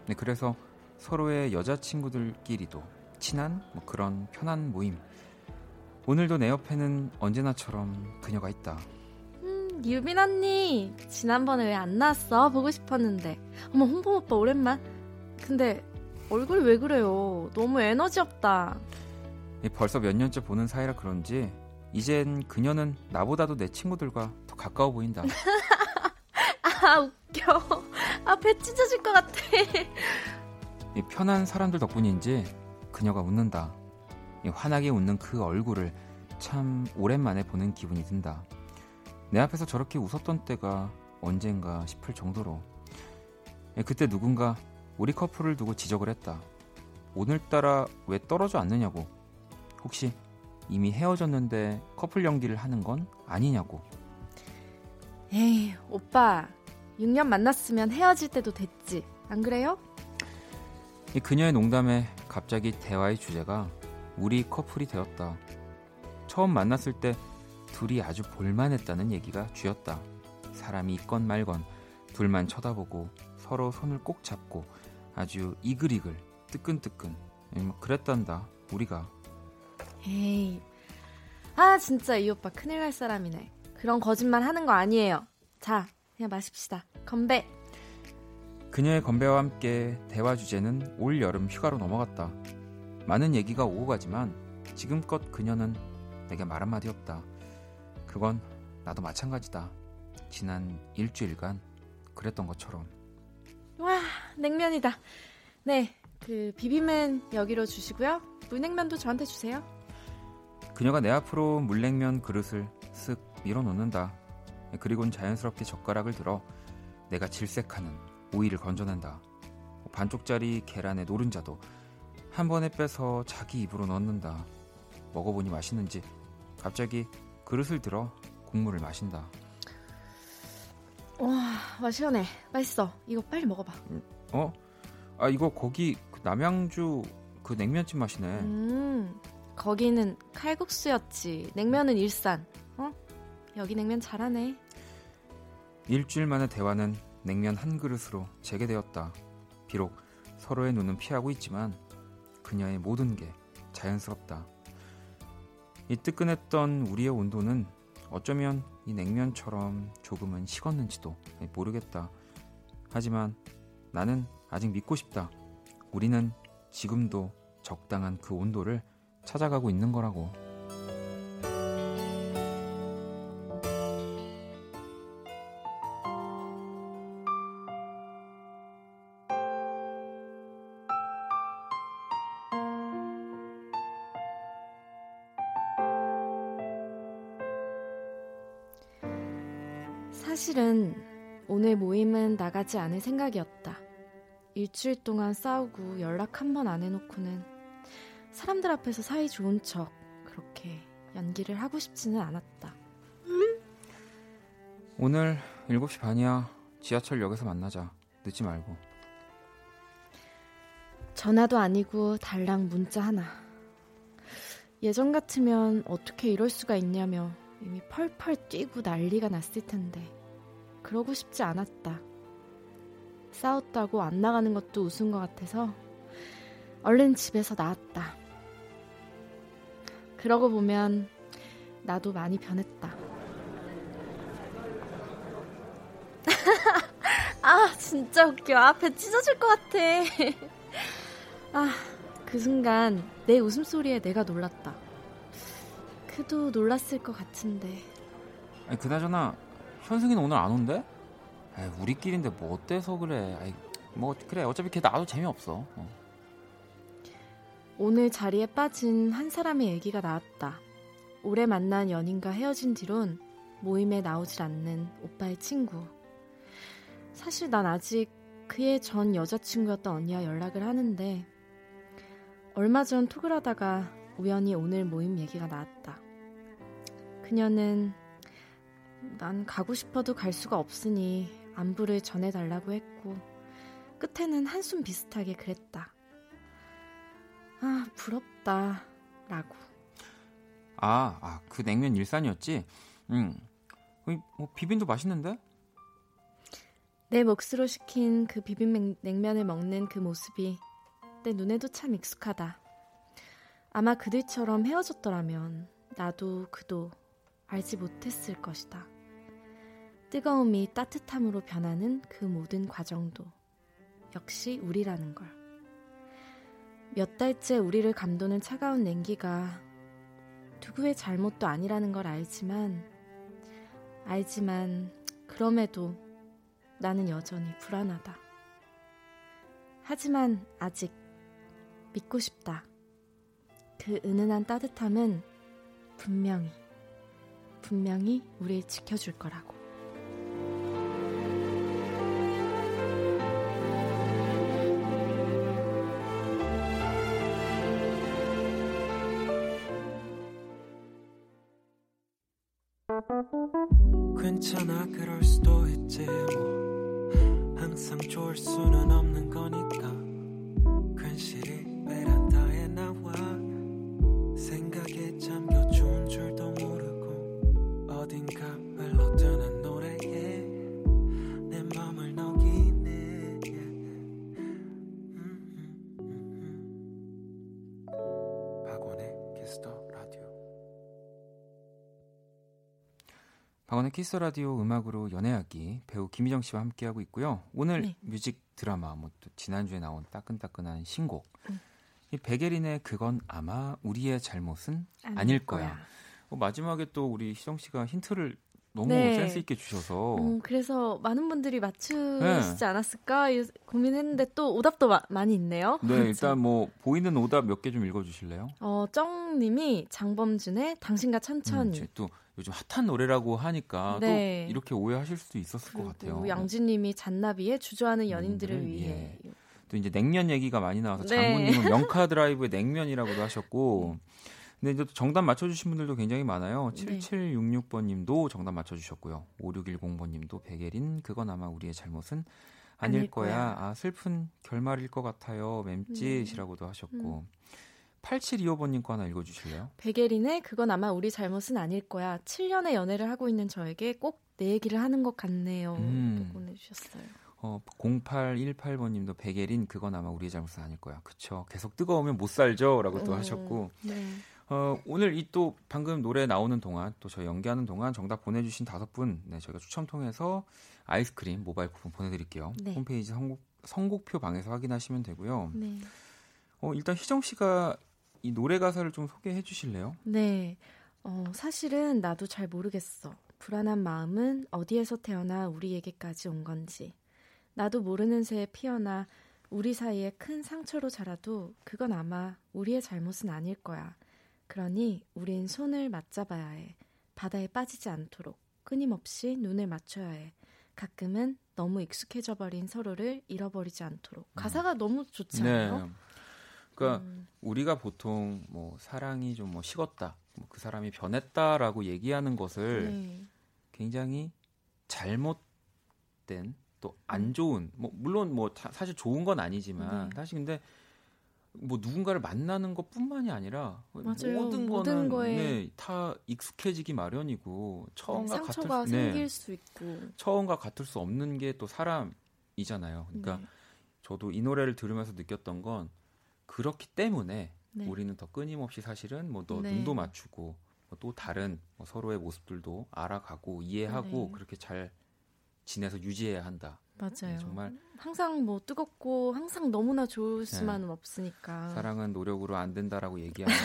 네, 그래서 서로의 여자친구들끼리도 친한 뭐 그런 편한 모임. 오늘도 내 옆에는 언제나처럼 그녀가 있다. 유빈 언니, 지난번에 왜 안 나왔어? 보고 싶었는데. 어머, 홍범 오빠 오랜만. 근데 얼굴이 왜 그래요? 너무 에너지 없다. 벌써 몇 년째 보는 사이라 그런지 이젠 그녀는 나보다도 내 친구들과 더 가까워 보인다. 아, 웃겨. 아, 배 찢어질 것 같아. 편한 사람들 덕분인지 그녀가 웃는다. 환하게 웃는 그 얼굴을 참 오랜만에 보는 기분이 든다. 내 앞에서 저렇게 웃었던 때가 언젠가 싶을 정도로. 그때 누군가 우리 커플을 두고 지적을 했다. 오늘따라 왜 떨어져 않느냐고, 혹시 이미 헤어졌는데 커플 연기를 하는 건 아니냐고. 에이, 오빠 육 년 만났으면 헤어질 때도 됐지, 안 그래요? 그녀의 농담에 갑자기 대화의 주제가 우리 커플이 되었다. 처음 만났을 때 둘이 아주 볼만했다는 얘기가 주였다. 사람이 있건 말건 둘만 쳐다보고 서로 손을 꼭 잡고 아주 이글이글 뜨끈뜨끈 그랬단다, 우리가. 에이, 아 진짜 이 오빠 큰일 날 사람이네. 그런 거짓말 하는 거 아니에요. 자, 그냥 마십시다. 건배. 그녀의 건배와 함께 대화 주제는 올 여름 휴가로 넘어갔다. 많은 얘기가 오고 가지만 지금껏 그녀는 내게 말 한마디 없다. 그건 나도 마찬가지다. 지난 일주일간 그랬던 것처럼. 와, 냉면이다. 네, 그 비빔면 여기로 주시고요. 물냉면도 저한테 주세요. 그녀가 내 앞으로 물냉면 그릇을 쓱 밀어놓는다. 그리고는 자연스럽게 젓가락을 들어 내가 질색하는 오이를 건져낸다. 반쪽짜리 계란에 노른자도 한 번에 빼서 자기 입으로 넣는다. 먹어보니 맛있는지 갑자기 그릇을 들어 국물을 마신다. 와, 시원해. 맛있어. 이거 빨리 먹어봐. 어? 아, 이거 거기 그 남양주 그 냉면집 맛이네. 음, 거기는 칼국수였지. 냉면은 일산. 어? 여기 냉면 잘하네. 일주일 만의 대화는 냉면 한 그릇으로 재개되었다. 비록 서로의 눈은 피하고 있지만 그녀의 모든 게 자연스럽다. 이 뜨끈했던 우리의 온도는 어쩌면 이 냉면처럼 조금은 식었는지도 모르겠다. 하지만 나는 아직 믿고 싶다. 우리는 지금도 적당한 그 온도를 찾아가고 있는 거라고. 사실은 오늘 모임은 나가지 않을 생각이었다. 일주일 동안 싸우고 연락 한 번 안 해놓고는 사람들 앞에서 사이 좋은 척 그렇게 연기를 하고 싶지는 않았다. 응? 오늘 일곱 시 반이야. 지하철역에서 만나자. 늦지 말고. 전화도 아니고 달랑 문자 하나. 예전 같으면 어떻게 이럴 수가 있냐며 이미 펄펄 뛰고 난리가 났을 텐데 그러고 싶지 않았다. 싸웠다고 안 나가는 것도 웃은 것 같아서 얼른 집에서 나왔다. 그러고 보면 나도 많이 변했다. 아 진짜 웃겨. 앞에 찢어질 것 같아. 아, 그 순간 내 웃음소리에 내가 놀랐다. 그도 놀랐을 것 같은데. 아니, 그나저나 현승이는 오늘 안 온대? 아이, 우리끼리인데 뭐 어때서 그래. 아이, 뭐 그래 어차피 걔 나도 재미없어. 어. 오늘 자리에 빠진 한 사람의 얘기가 나왔다. 오래 만난 연인과 헤어진 뒤론 모임에 나오질 않는 오빠의 친구. 사실 난 아직 그의 전 여자친구였던 언니와 연락을 하는데 얼마 전 톡을 하다가 우연히 오늘 모임 얘기가 나왔다. 그녀는 난 가고 싶어도 갈 수가 없으니 안부를 전해달라고 했고 끝에는 한숨 비슷하게 그랬다. 아 부럽다 라고. 아, 아, 그 냉면 일산이었지? 응. 뭐 비빔도 맛있는데? 내 몫으로 시킨 그 비빔 냉면을 먹는 그 모습이 내 눈에도 참 익숙하다. 아마 그들처럼 헤어졌더라면 나도 그도 알지 못했을 것이다. 뜨거움이 따뜻함으로 변하는 그 모든 과정도 역시 우리라는 걸. 몇 달째 우리를 감도는 차가운 냉기가 누구의 잘못도 아니라는 걸 알지만 알지만 그럼에도 나는 여전히 불안하다. 하지만 아직 믿고 싶다. 그 은은한 따뜻함은 분명히 분명히 우리를 지켜줄 거라고. 괜찮아 그럴 수도 있지 뭐. 항상 좋을 수는 없는 거니까. 괜시리 베란다에 나와 생각에 잠겨 좋은 줄도 모르고 어딘가 흘러드는 노래에 내 맘을 녹이네. 음, 음, 음. 박원의 키스더 라디오. 박원의 키스 라디오 음악으로 연애하기 배우 김희정 씨와 함께하고 있고요. 오늘 네. 뮤직 드라마 뭐 또 지난주에 나온 따끈따끈한 신곡 음. 이 백예린의 그건 아마 우리의 잘못은 아닐, 아닐 거야. 거야. 어, 마지막에 또 우리 희정 씨가 힌트를 너무 네. 센스 있게 주셔서 음, 그래서 많은 분들이 맞추시지 네. 않았을까 고민했는데 또 오답도 마, 많이 있네요. 네, 일단 뭐 보이는 오답 몇 개 좀 읽어주실래요? 어, 정님이 장범준의 당신과 천천히. 음, 또 요즘 핫한 노래라고 하니까 네. 또 이렇게 오해하실 수도 있었을 것 같아요. 양진님이 잔나비의 주저하는 연인들을 음, 위해. 예. 또 이제 냉면 얘기가 많이 나와서 네. 장군님은 명카드라이브의 냉면이라고도 하셨고. 근데 이제 정답 맞춰주신 분들도 굉장히 많아요. 네. 칠칠육육 번님도 정답 맞춰주셨고요. 오육일공 번님도 백예린 그건 아마 우리의 잘못은 아닐, 아닐 거야. 거야. 아 슬픈 결말일 것 같아요. 맴짓이라고도 음. 하셨고. 음. 팔칠이오 번님 거 하나 읽어주실래요? 백예린의 그건 아마 우리 잘못은 아닐 거야. 칠 년의 연애를 하고 있는 저에게 꼭 내 얘기를 하는 것 같네요. 음. 보내주셨어요. 어, 공팔일팔 번님도 백예린 그건 아마 우리 잘못은 아닐 거야. 그쵸. 계속 뜨거우면 못 살죠. 라고 또 음. 하셨고. 네. 어, 오늘 이 또 방금 노래 나오는 동안 또 저희 연기하는 동안 정답 보내주신 다섯 분 네, 저희가 추첨 통해서 아이스크림 모바일 쿠폰 보내드릴게요. 네. 홈페이지 선곡, 선곡표 방에서 확인하시면 되고요. 네. 어, 일단 희정 씨가 이 노래 가사를 좀 소개해 주실래요? 네. 어, 사실은 나도 잘 모르겠어. 불안한 마음은 어디에서 태어나 우리에게까지 온 건지. 나도 모르는 새에 피어나 우리 사이에 큰 상처로 자라도 그건 아마 우리의 잘못은 아닐 거야. 그러니 우린 손을 맞잡아야 해. 바다에 빠지지 않도록 끊임없이 눈을 맞춰야 해. 가끔은 너무 익숙해져버린 서로를 잃어버리지 않도록. 가사가 음. 너무 좋지 않아요? 네. 그러니까 음. 우리가 보통 뭐 사랑이 좀 뭐 식었다, 뭐 그 사람이 변했다라고 얘기하는 것을 네. 굉장히 잘못된 또 안 좋은 뭐 물론 뭐 다, 사실 좋은 건 아니지만 네. 사실 근데 뭐 누군가를 만나는 것뿐만이 아니라 맞아요. 모든, 모든 거는 네, 다 익숙해지기 마련이고 처음과 네, 상처가 같을, 생길 네, 수 있고 처음과 같을 수 없는 게 또 사람이잖아요. 그러니까 네. 저도 이 노래를 들으면서 느꼈던 건 그렇기 때문에 네. 우리는 더 끊임없이 사실은 뭐 더 네. 눈도 맞추고 뭐 또 다른 뭐 서로의 모습들도 알아가고 이해하고 네. 그렇게 잘 지내서 유지해야 한다. 맞아요. 네, 정말 항상 뭐 뜨겁고 항상 너무나 좋을 수만은 네. 없으니까 사랑은 노력으로 안 된다라고 얘기하는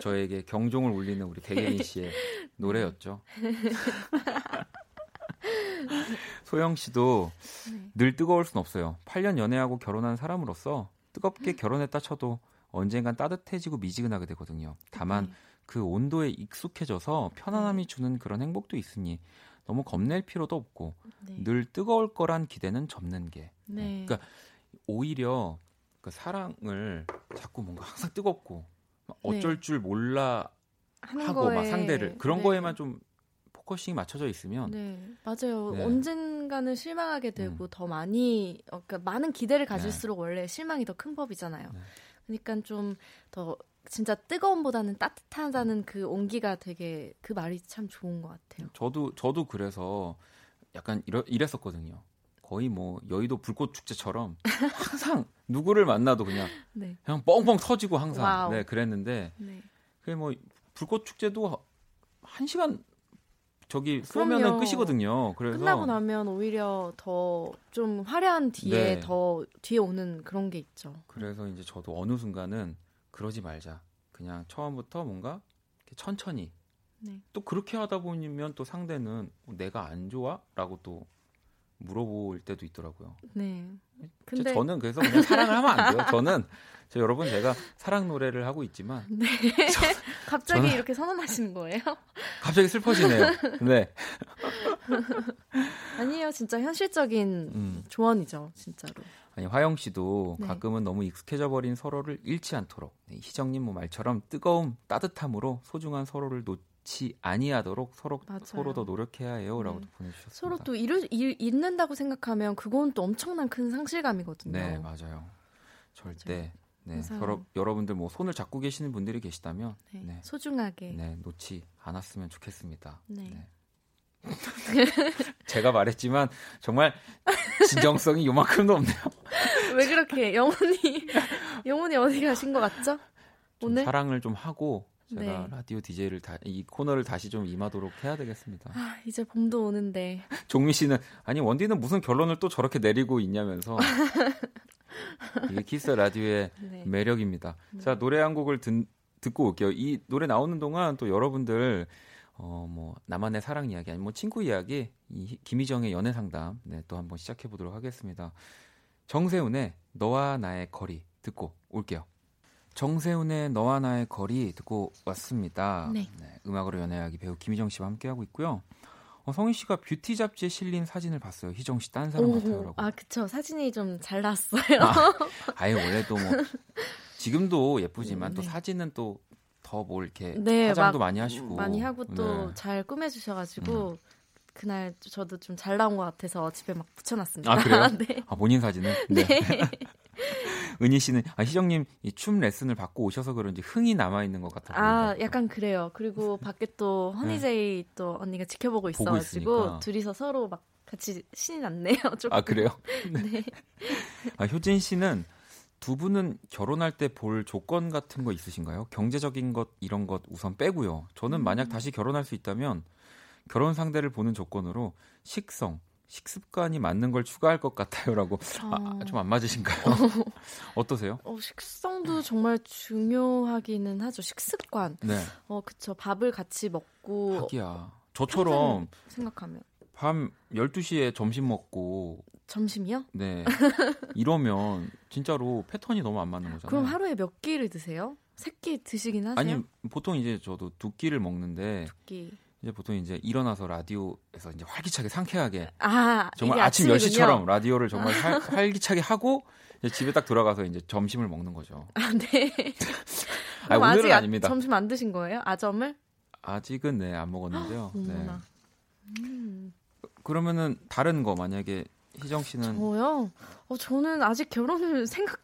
저에게 경종을 울리는 우리 백예린 씨의 노래였죠. 소영 씨도 네. 늘 뜨거울 순 없어요. 팔 년 연애하고 결혼한 사람으로서 뜨겁게 결혼했다 쳐도 언젠간 따뜻해지고 미지근하게 되거든요. 다만 네. 그 온도에 익숙해져서 편안함이 주는 그런 행복도 있으니 너무 겁낼 필요도 없고 네. 늘 뜨거울 거란 기대는 접는 게. 네. 그러니까 오히려 그 사랑을 자꾸 뭔가 항상 뜨겁고 막 어쩔 네. 줄 몰라 하고 거에, 막 상대를 그런 네. 거에만 좀 포커싱이 맞춰져 있으면 네. 맞아요. 네. 언젠가는 실망하게 되고 음. 더 많이 그러니까 많은 기대를 가질수록 네. 원래 실망이 더 큰 법이잖아요. 네. 그러니까 좀 더 진짜 뜨거움보다는 따뜻하다는 그 온기가 되게 그 말이 참 좋은 것 같아요. 저도 저도 그래서 약간 이러, 이랬었거든요. 거의 뭐 여의도 불꽃 축제처럼 항상 누구를 만나도 그냥 네. 그냥 뻥뻥 터지고 항상 와우. 네 그랬는데 네. 그게 뭐 불꽃 축제도 한 시간 저기 쏘면은 끝이거든요. 그래서 끝나고 나면 오히려 더 좀 화려한 뒤에 네. 더 뒤에 오는 그런 게 있죠. 그래서 이제 저도 어느 순간은 그러지 말자. 그냥 처음부터 뭔가 천천히. 네. 또 그렇게 하다 보면 또 상대는 내가 안 좋아? 라고 또 물어볼 때도 있더라고요. 네. 근데 저는 그래서 그냥 사랑을 하면 안 돼요. 저는 저 여러분 제가 사랑 노래를 하고 있지만 네. 저, 갑자기 저는, 이렇게 선언하시는 거예요? 갑자기 슬퍼지네요. 네. 아니에요. 진짜 현실적인 음. 조언이죠. 진짜로. 아니 화영 씨도 네. 가끔은 너무 익숙해져 버린 서로를 잃지 않도록 네, 희정님 뭐 말처럼 뜨거움, 따뜻함으로 소중한 서로를 놓지 아니하도록 서로 맞아요. 서로 더 노력해야 해요라고 네. 보내주셨습니다. 서로 또 잃을, 잃, 잃는다고 생각하면 그건 또 엄청난 큰 상실감이거든요. 네 맞아요. 절대 맞아요. 네, 서로 여러분들 뭐 손을 잡고 계시는 분들이 계시다면 네. 네. 소중하게 네, 놓지 않았으면 좋겠습니다. 네. 네. 제가 말했지만 정말 진정성이 요만큼도 없네요. 왜 그렇게 영혼이 영혼이 어디 가신 것 같죠? 오늘 사랑을 좀 하고 제가 네. 라디오 디제이를 다, 이 코너를 다시 좀 임하도록 해야 되겠습니다. 아, 이제 봄도 오는데 종민 씨는 아니 원디는 무슨 결론을 또 저렇게 내리고 있냐면서 이게 키스 라디오의 네. 매력입니다. 네. 자 노래 한 곡을 듣, 듣고 올게요. 이 노래 나오는 동안 또 여러분들 어, 뭐 나만의 사랑 이야기 아니면 뭐 친구 이야기 이, 김희정의 연애 상담 네, 또 한번 시작해 보도록 하겠습니다. 정세훈의 너와 나의 거리 듣고 올게요. 정세훈의 너와 나의 거리 듣고 왔습니다. 네. 네, 음악으로 연애하기 배우 김희정 씨와 함께하고 있고요. 어, 성희 씨가 뷰티 잡지에 실린 사진을 봤어요. 희정 씨 딴 사람 같아요라고. 아 그쵸. 사진이 좀 잘 나왔어요. 아, 아예 원래도 뭐 지금도 예쁘지만 음, 네. 또 사진은 또 더 뭘 이렇게 네, 화장도 많이 하시고 많이 하고 또 잘 네. 꾸며주셔가지고 음. 그날 저도 좀 잘 나온 것 같아서 집에 막 붙여놨습니다. 아 그래요? 네. 아 본인 사진은? 네. 네. 은희 씨는 아 희정님 이 춤 레슨을 받고 오셔서 그런지 흥이 남아 있는 것 같아요. 아 약간 그래요. 그리고 밖에 또 허니제이 네. 또 언니가 지켜보고 있어가지고 둘이서 서로 막 같이 신이 났네요. 조금. 아 그래요? 네. 네. 아 효진 씨는 두 분은 결혼할 때 볼 조건 같은 거 있으신가요? 경제적인 것 이런 것 우선 빼고요. 저는 만약 다시 결혼할 수 있다면 결혼 상대를 보는 조건으로 식성, 식습관이 맞는 걸 추가할 것 같아요라고. 아, 좀 안 맞으신가요? 어떠세요? 어, 식성도 정말 중요하기는 하죠. 식습관. 네. 어, 그쵸. 밥을 같이 먹고. 하기야. 저처럼 생각하면. 밤 열두 시에 점심 먹고. 점심이요? 네. 이러면 진짜로 패턴이 너무 안 맞는 거잖아요. 그럼 하루에 몇 끼를 드세요? 세 끼 드시긴 하세요? 아니, 보통 이제 저도 두 끼를 먹는데 두 끼. 이제 보통 이제 일어나서 라디오에서 이제 활기차게 상쾌하게 아, 정말 아침 열 시처럼 라디오를 정말 아. 활기차게 하고 이제 집에 딱 돌아가서 이제 점심을 먹는 거죠. 아, 네. 아, 오늘은 아, 아닙니다. 점심 안 드신 거예요? 아점을? 아직은 네, 안 먹었는데요. 네. 음. 그러면은 다른 거 만약에 희정 씨는 저요? 어, 저는 아직 결혼을 생각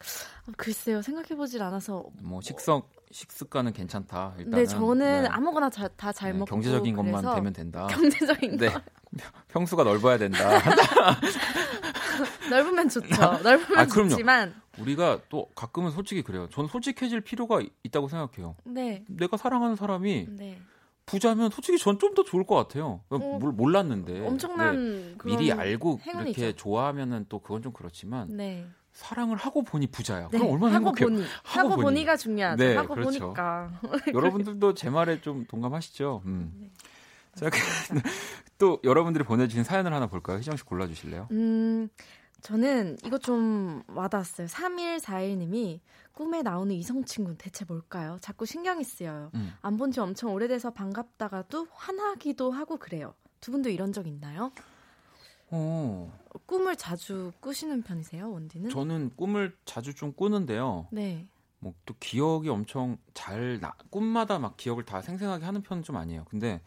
글쎄요 생각해보질 않아서 뭐 식성 식습관은 괜찮다 일단은. 네, 저는 네. 아무거나 다 잘 네, 먹고 경제적인 것만 되면 된다. 경제적인 네. 거. 평수가 넓어야 된다. 넓으면 좋죠. 넓으면 아, 좋지만 우리가 또 가끔은 솔직히 그래요. 저는 솔직해질 필요가 있다고 생각해요. 네. 내가 사랑하는 사람이 네. 부자면 솔직히 전 좀 더 좋을 것 같아요. 어, 몰랐는데 엄청난 그런 미리 알고 행운이죠. 이렇게 좋아하면은 또 그건 좀 그렇지만 네. 사랑을 하고 보니 부자야. 네. 그럼 얼마나 하고 행복해요. 보니. 하고, 하고 보니가 중요하죠. 네, 하고 그렇죠. 보니까. 여러분들도 제 말에 좀 동감하시죠? 음. 네. 자, 또 여러분들이 보내주신 사연을 하나 볼까요? 희정 씨 골라주실래요? 음, 저는 이거 좀 와닿았어요. 삼일사일 님이 꿈에 나오는 이성친구는 대체 뭘까요? 자꾸 신경이 쓰여요. 음. 안 본 지 엄청 오래돼서 반갑다가도 화나기도 하고 그래요. 두 분도 이런 적 있나요? 어. 꿈을 자주 꾸시는 편이세요, 원디는? 저는 꿈을 자주 좀 꾸는데요. 네. 뭐 또 기억이 엄청 잘 나, 꿈마다 막 기억을 다 생생하게 하는 편은 좀 아니에요. 근데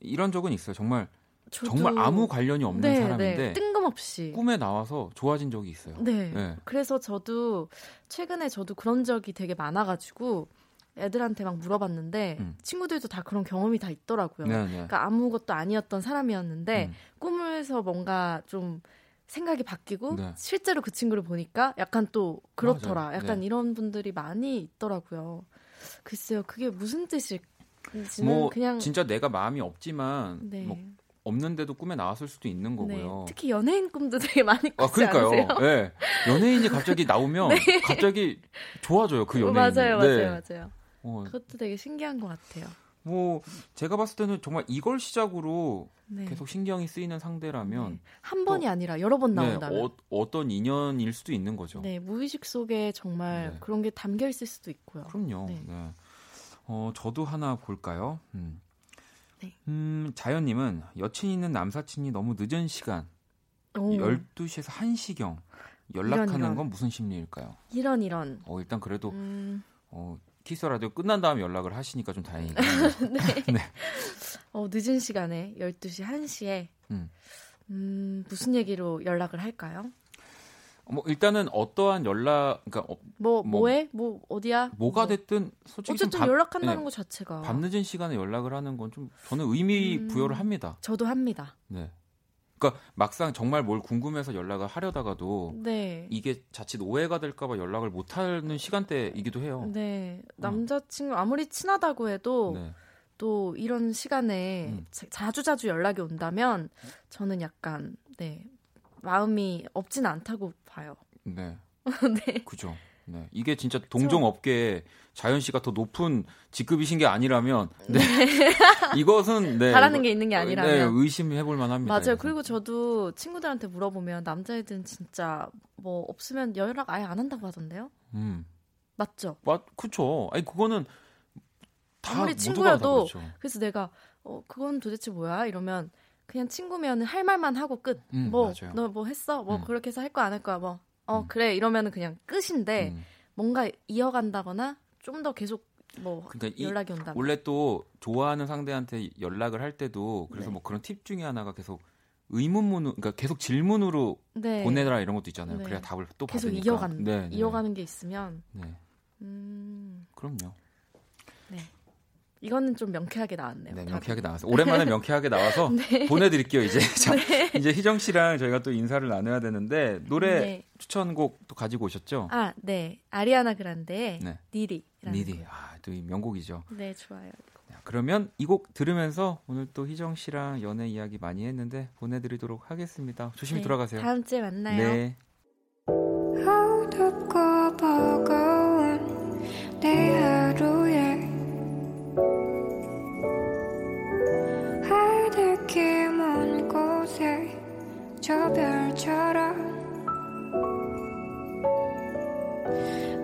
이런 적은 있어요. 정말 저도... 정말 아무 관련이 없는 네, 사람인데 네. 뜬금없이 꿈에 나와서 좋아진 적이 있어요. 네. 네. 그래서 저도 최근에 저도 그런 적이 되게 많아가지고. 애들한테 막 물어봤는데 음. 친구들도 다 그런 경험이 다 있더라고요. 네, 네. 그러니까 아무것도 아니었던 사람이었는데 음. 꿈에서 뭔가 좀 생각이 바뀌고 네. 실제로 그 친구를 보니까 약간 또 그렇더라. 맞아요. 약간 네. 이런 분들이 많이 있더라고요. 글쎄요. 그게 무슨 뜻일지는 뭐 그냥 진짜 내가 마음이 없지만 네. 뭐 없는데도 꿈에 나왔을 수도 있는 거고요. 네. 특히 연예인 꿈도 되게 많이 꾸지 아, 않으세요? 네. 연예인이 갑자기 나오면 네. 갑자기 좋아져요. 그 연예인이. 맞아요. 네. 맞아요. 맞아요. 어. 그것도 되게 신기한 것 같아요. 뭐 제가 봤을 때는 정말 이걸 시작으로 네. 계속 신경이 쓰이는 상대라면 네. 한 번이 또, 아니라 여러 번 나온다면 네. 어, 어떤 인연일 수도 있는 거죠. 네, 무의식 속에 정말 네. 그런 게 담겨 있을 수도 있고요. 그럼요. 네. 네. 어, 저도 하나 볼까요? 음. 네. 음, 자연님은 여친 있는 남사친이 너무 늦은 시간 오. 열두 시에서 한 시경 연락하는 이런, 이런. 건 무슨 심리일까요? 이런 이런 어, 일단 그래도 음. 어, 키스 라디오 끝난 다음에 연락을 하시니까 좀 다행이네요. 네. 네. 어, 늦은 시간에 열두 시, 한 시에 음. 음, 무슨 얘기로 연락을 할까요? 뭐 일단은 어떠한 연락 그러니까 어, 뭐 뭐해? 뭐 어디야? 뭐가 뭐. 됐든 솔직히 어쨌든 바, 연락한다는 네. 것 자체가 밤늦은 시간에 연락을 하는 건 좀 저는 의미 음, 부여를 합니다. 저도 합니다. 네. 그러니까 막상 정말 뭘 궁금해서 연락을 하려다가도 네. 이게 자칫 오해가 될까 봐 연락을 못 하는 시간대이기도 해요. 네. 남자친구 아무리 친하다고 해도 네. 또 이런 시간에 음. 자주 자주 연락이 온다면 저는 약간 네. 마음이 없진 않다고 봐요. 네. 네. 그죠. 네. 이게 진짜 동종 업계에 자연 씨가 더 높은 직급이신 게 아니라면 네. 네. 이것은 네. 바라는 게 있는 게 아니라면 네. 의심해 볼 만합니다. 맞아요. 이것은. 그리고 저도 친구들한테 물어보면 남자애들은 진짜 뭐 없으면 연락 아예 안 한다고 하던데요. 음. 맞죠? 맞 그렇죠. 아니 그거는 다 아무리 친구여도 그렇죠. 그래서 내가 어 그건 도대체 뭐야? 이러면 그냥 친구면 할 말만 하고 끝. 음, 뭐 너 뭐 했어? 뭐 음. 그렇게 해서 할 거 안 할 거야? 뭐 어 음. 그래 이러면 그냥 끝인데 음. 뭔가 이어간다거나 좀 더 계속 뭐 그러니까 연락이 온다. 원래 또 좋아하는 상대한테 연락을 할 때도 그래서 네. 뭐 그런 팁 중에 하나가 계속 의문문으로 그러니까 계속 질문으로 네. 보내라 이런 것도 있잖아요. 네. 그래야 답을 또 계속 받으니까. 이어간다. 네, 네. 이어가는 게 있으면. 네. 음. 그럼요. 네. 이거는 좀 명쾌하게 나왔네요. 네, 명쾌하게 나왔어요. 오랜만에 명쾌하게 나와서 네. 보내드릴게요. 이제 자, 네. 이제 희정 씨랑 저희가 또 인사를 나눠야 되는데 노래 네. 추천곡 또 가지고 오셨죠? 아, 네, 아리아나 그란데의 네. 니리. 니리, 아, 또 이 명곡이죠. 네, 좋아요. 네, 그러면 이 곡 들으면서 오늘 또 희정 씨랑 연애 이야기 많이 했는데 보내드리도록 하겠습니다. 조심히 네. 돌아가세요. 다음 주에 만나요. 네. 어둡고 버거운 내 하루에 하늘길 먼 곳에 저 별처럼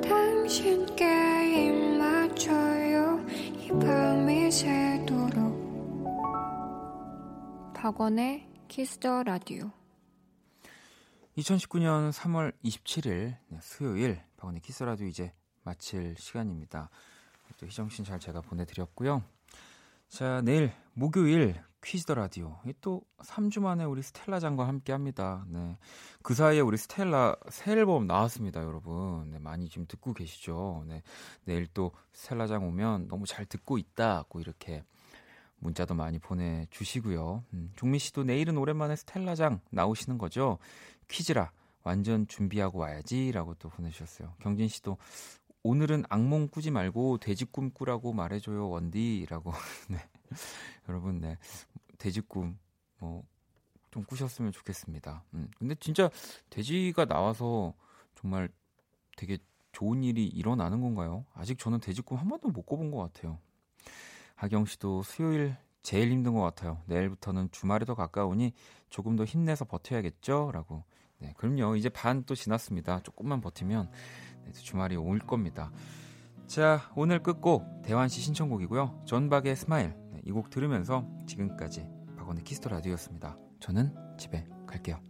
당신께 입 맞춰요 이 밤이 새도록 박원의 키스 더 라디오. 이천십구 년 삼월 이십칠일 수요일 박원의 키스 라디오 이제 마칠 시간입니다. 또 희정신 잘 제가 보내드렸고요. 자, 내일 목요일 퀴즈 더 라디오 또 삼 주 만에 우리 스텔라 장과 함께합니다. 네, 그 사이에 우리 스텔라 새 앨범 나왔습니다, 여러분. 네, 많이 지금 듣고 계시죠. 네, 내일 또 스텔라 장 오면 너무 잘 듣고 있다고 이렇게 문자도 많이 보내주시고요. 음, 종민 씨도 내일은 오랜만에 스텔라 장 나오시는 거죠? 퀴즈라 완전 준비하고 와야지라고 또 보내주셨어요. 경진 씨도 오늘은 악몽 꾸지 말고 돼지 꿈 꾸라고 말해줘요, 원디라고. 네. 여러분, 네, 돼지 꿈 뭐 좀 꾸셨으면 좋겠습니다. 음. 근데 진짜 돼지가 나와서 정말 되게 좋은 일이 일어나는 건가요? 아직 저는 돼지 꿈 한 번도 못 꿔본 것 같아요. 하경 씨도 수요일 제일 힘든 것 같아요. 내일부터는 주말이 더 가까우니 조금 더 힘내서 버텨야겠죠?라고. 네, 그럼요. 이제 반 또 지났습니다. 조금만 버티면 주말이 올 겁니다. 자, 오늘 끝곡 대환 씨 신청곡이고요. 존박의 스마일. 네, 이 곡 들으면서 지금까지 박원의 키스터 라디오였습니다. 저는 집에 갈게요.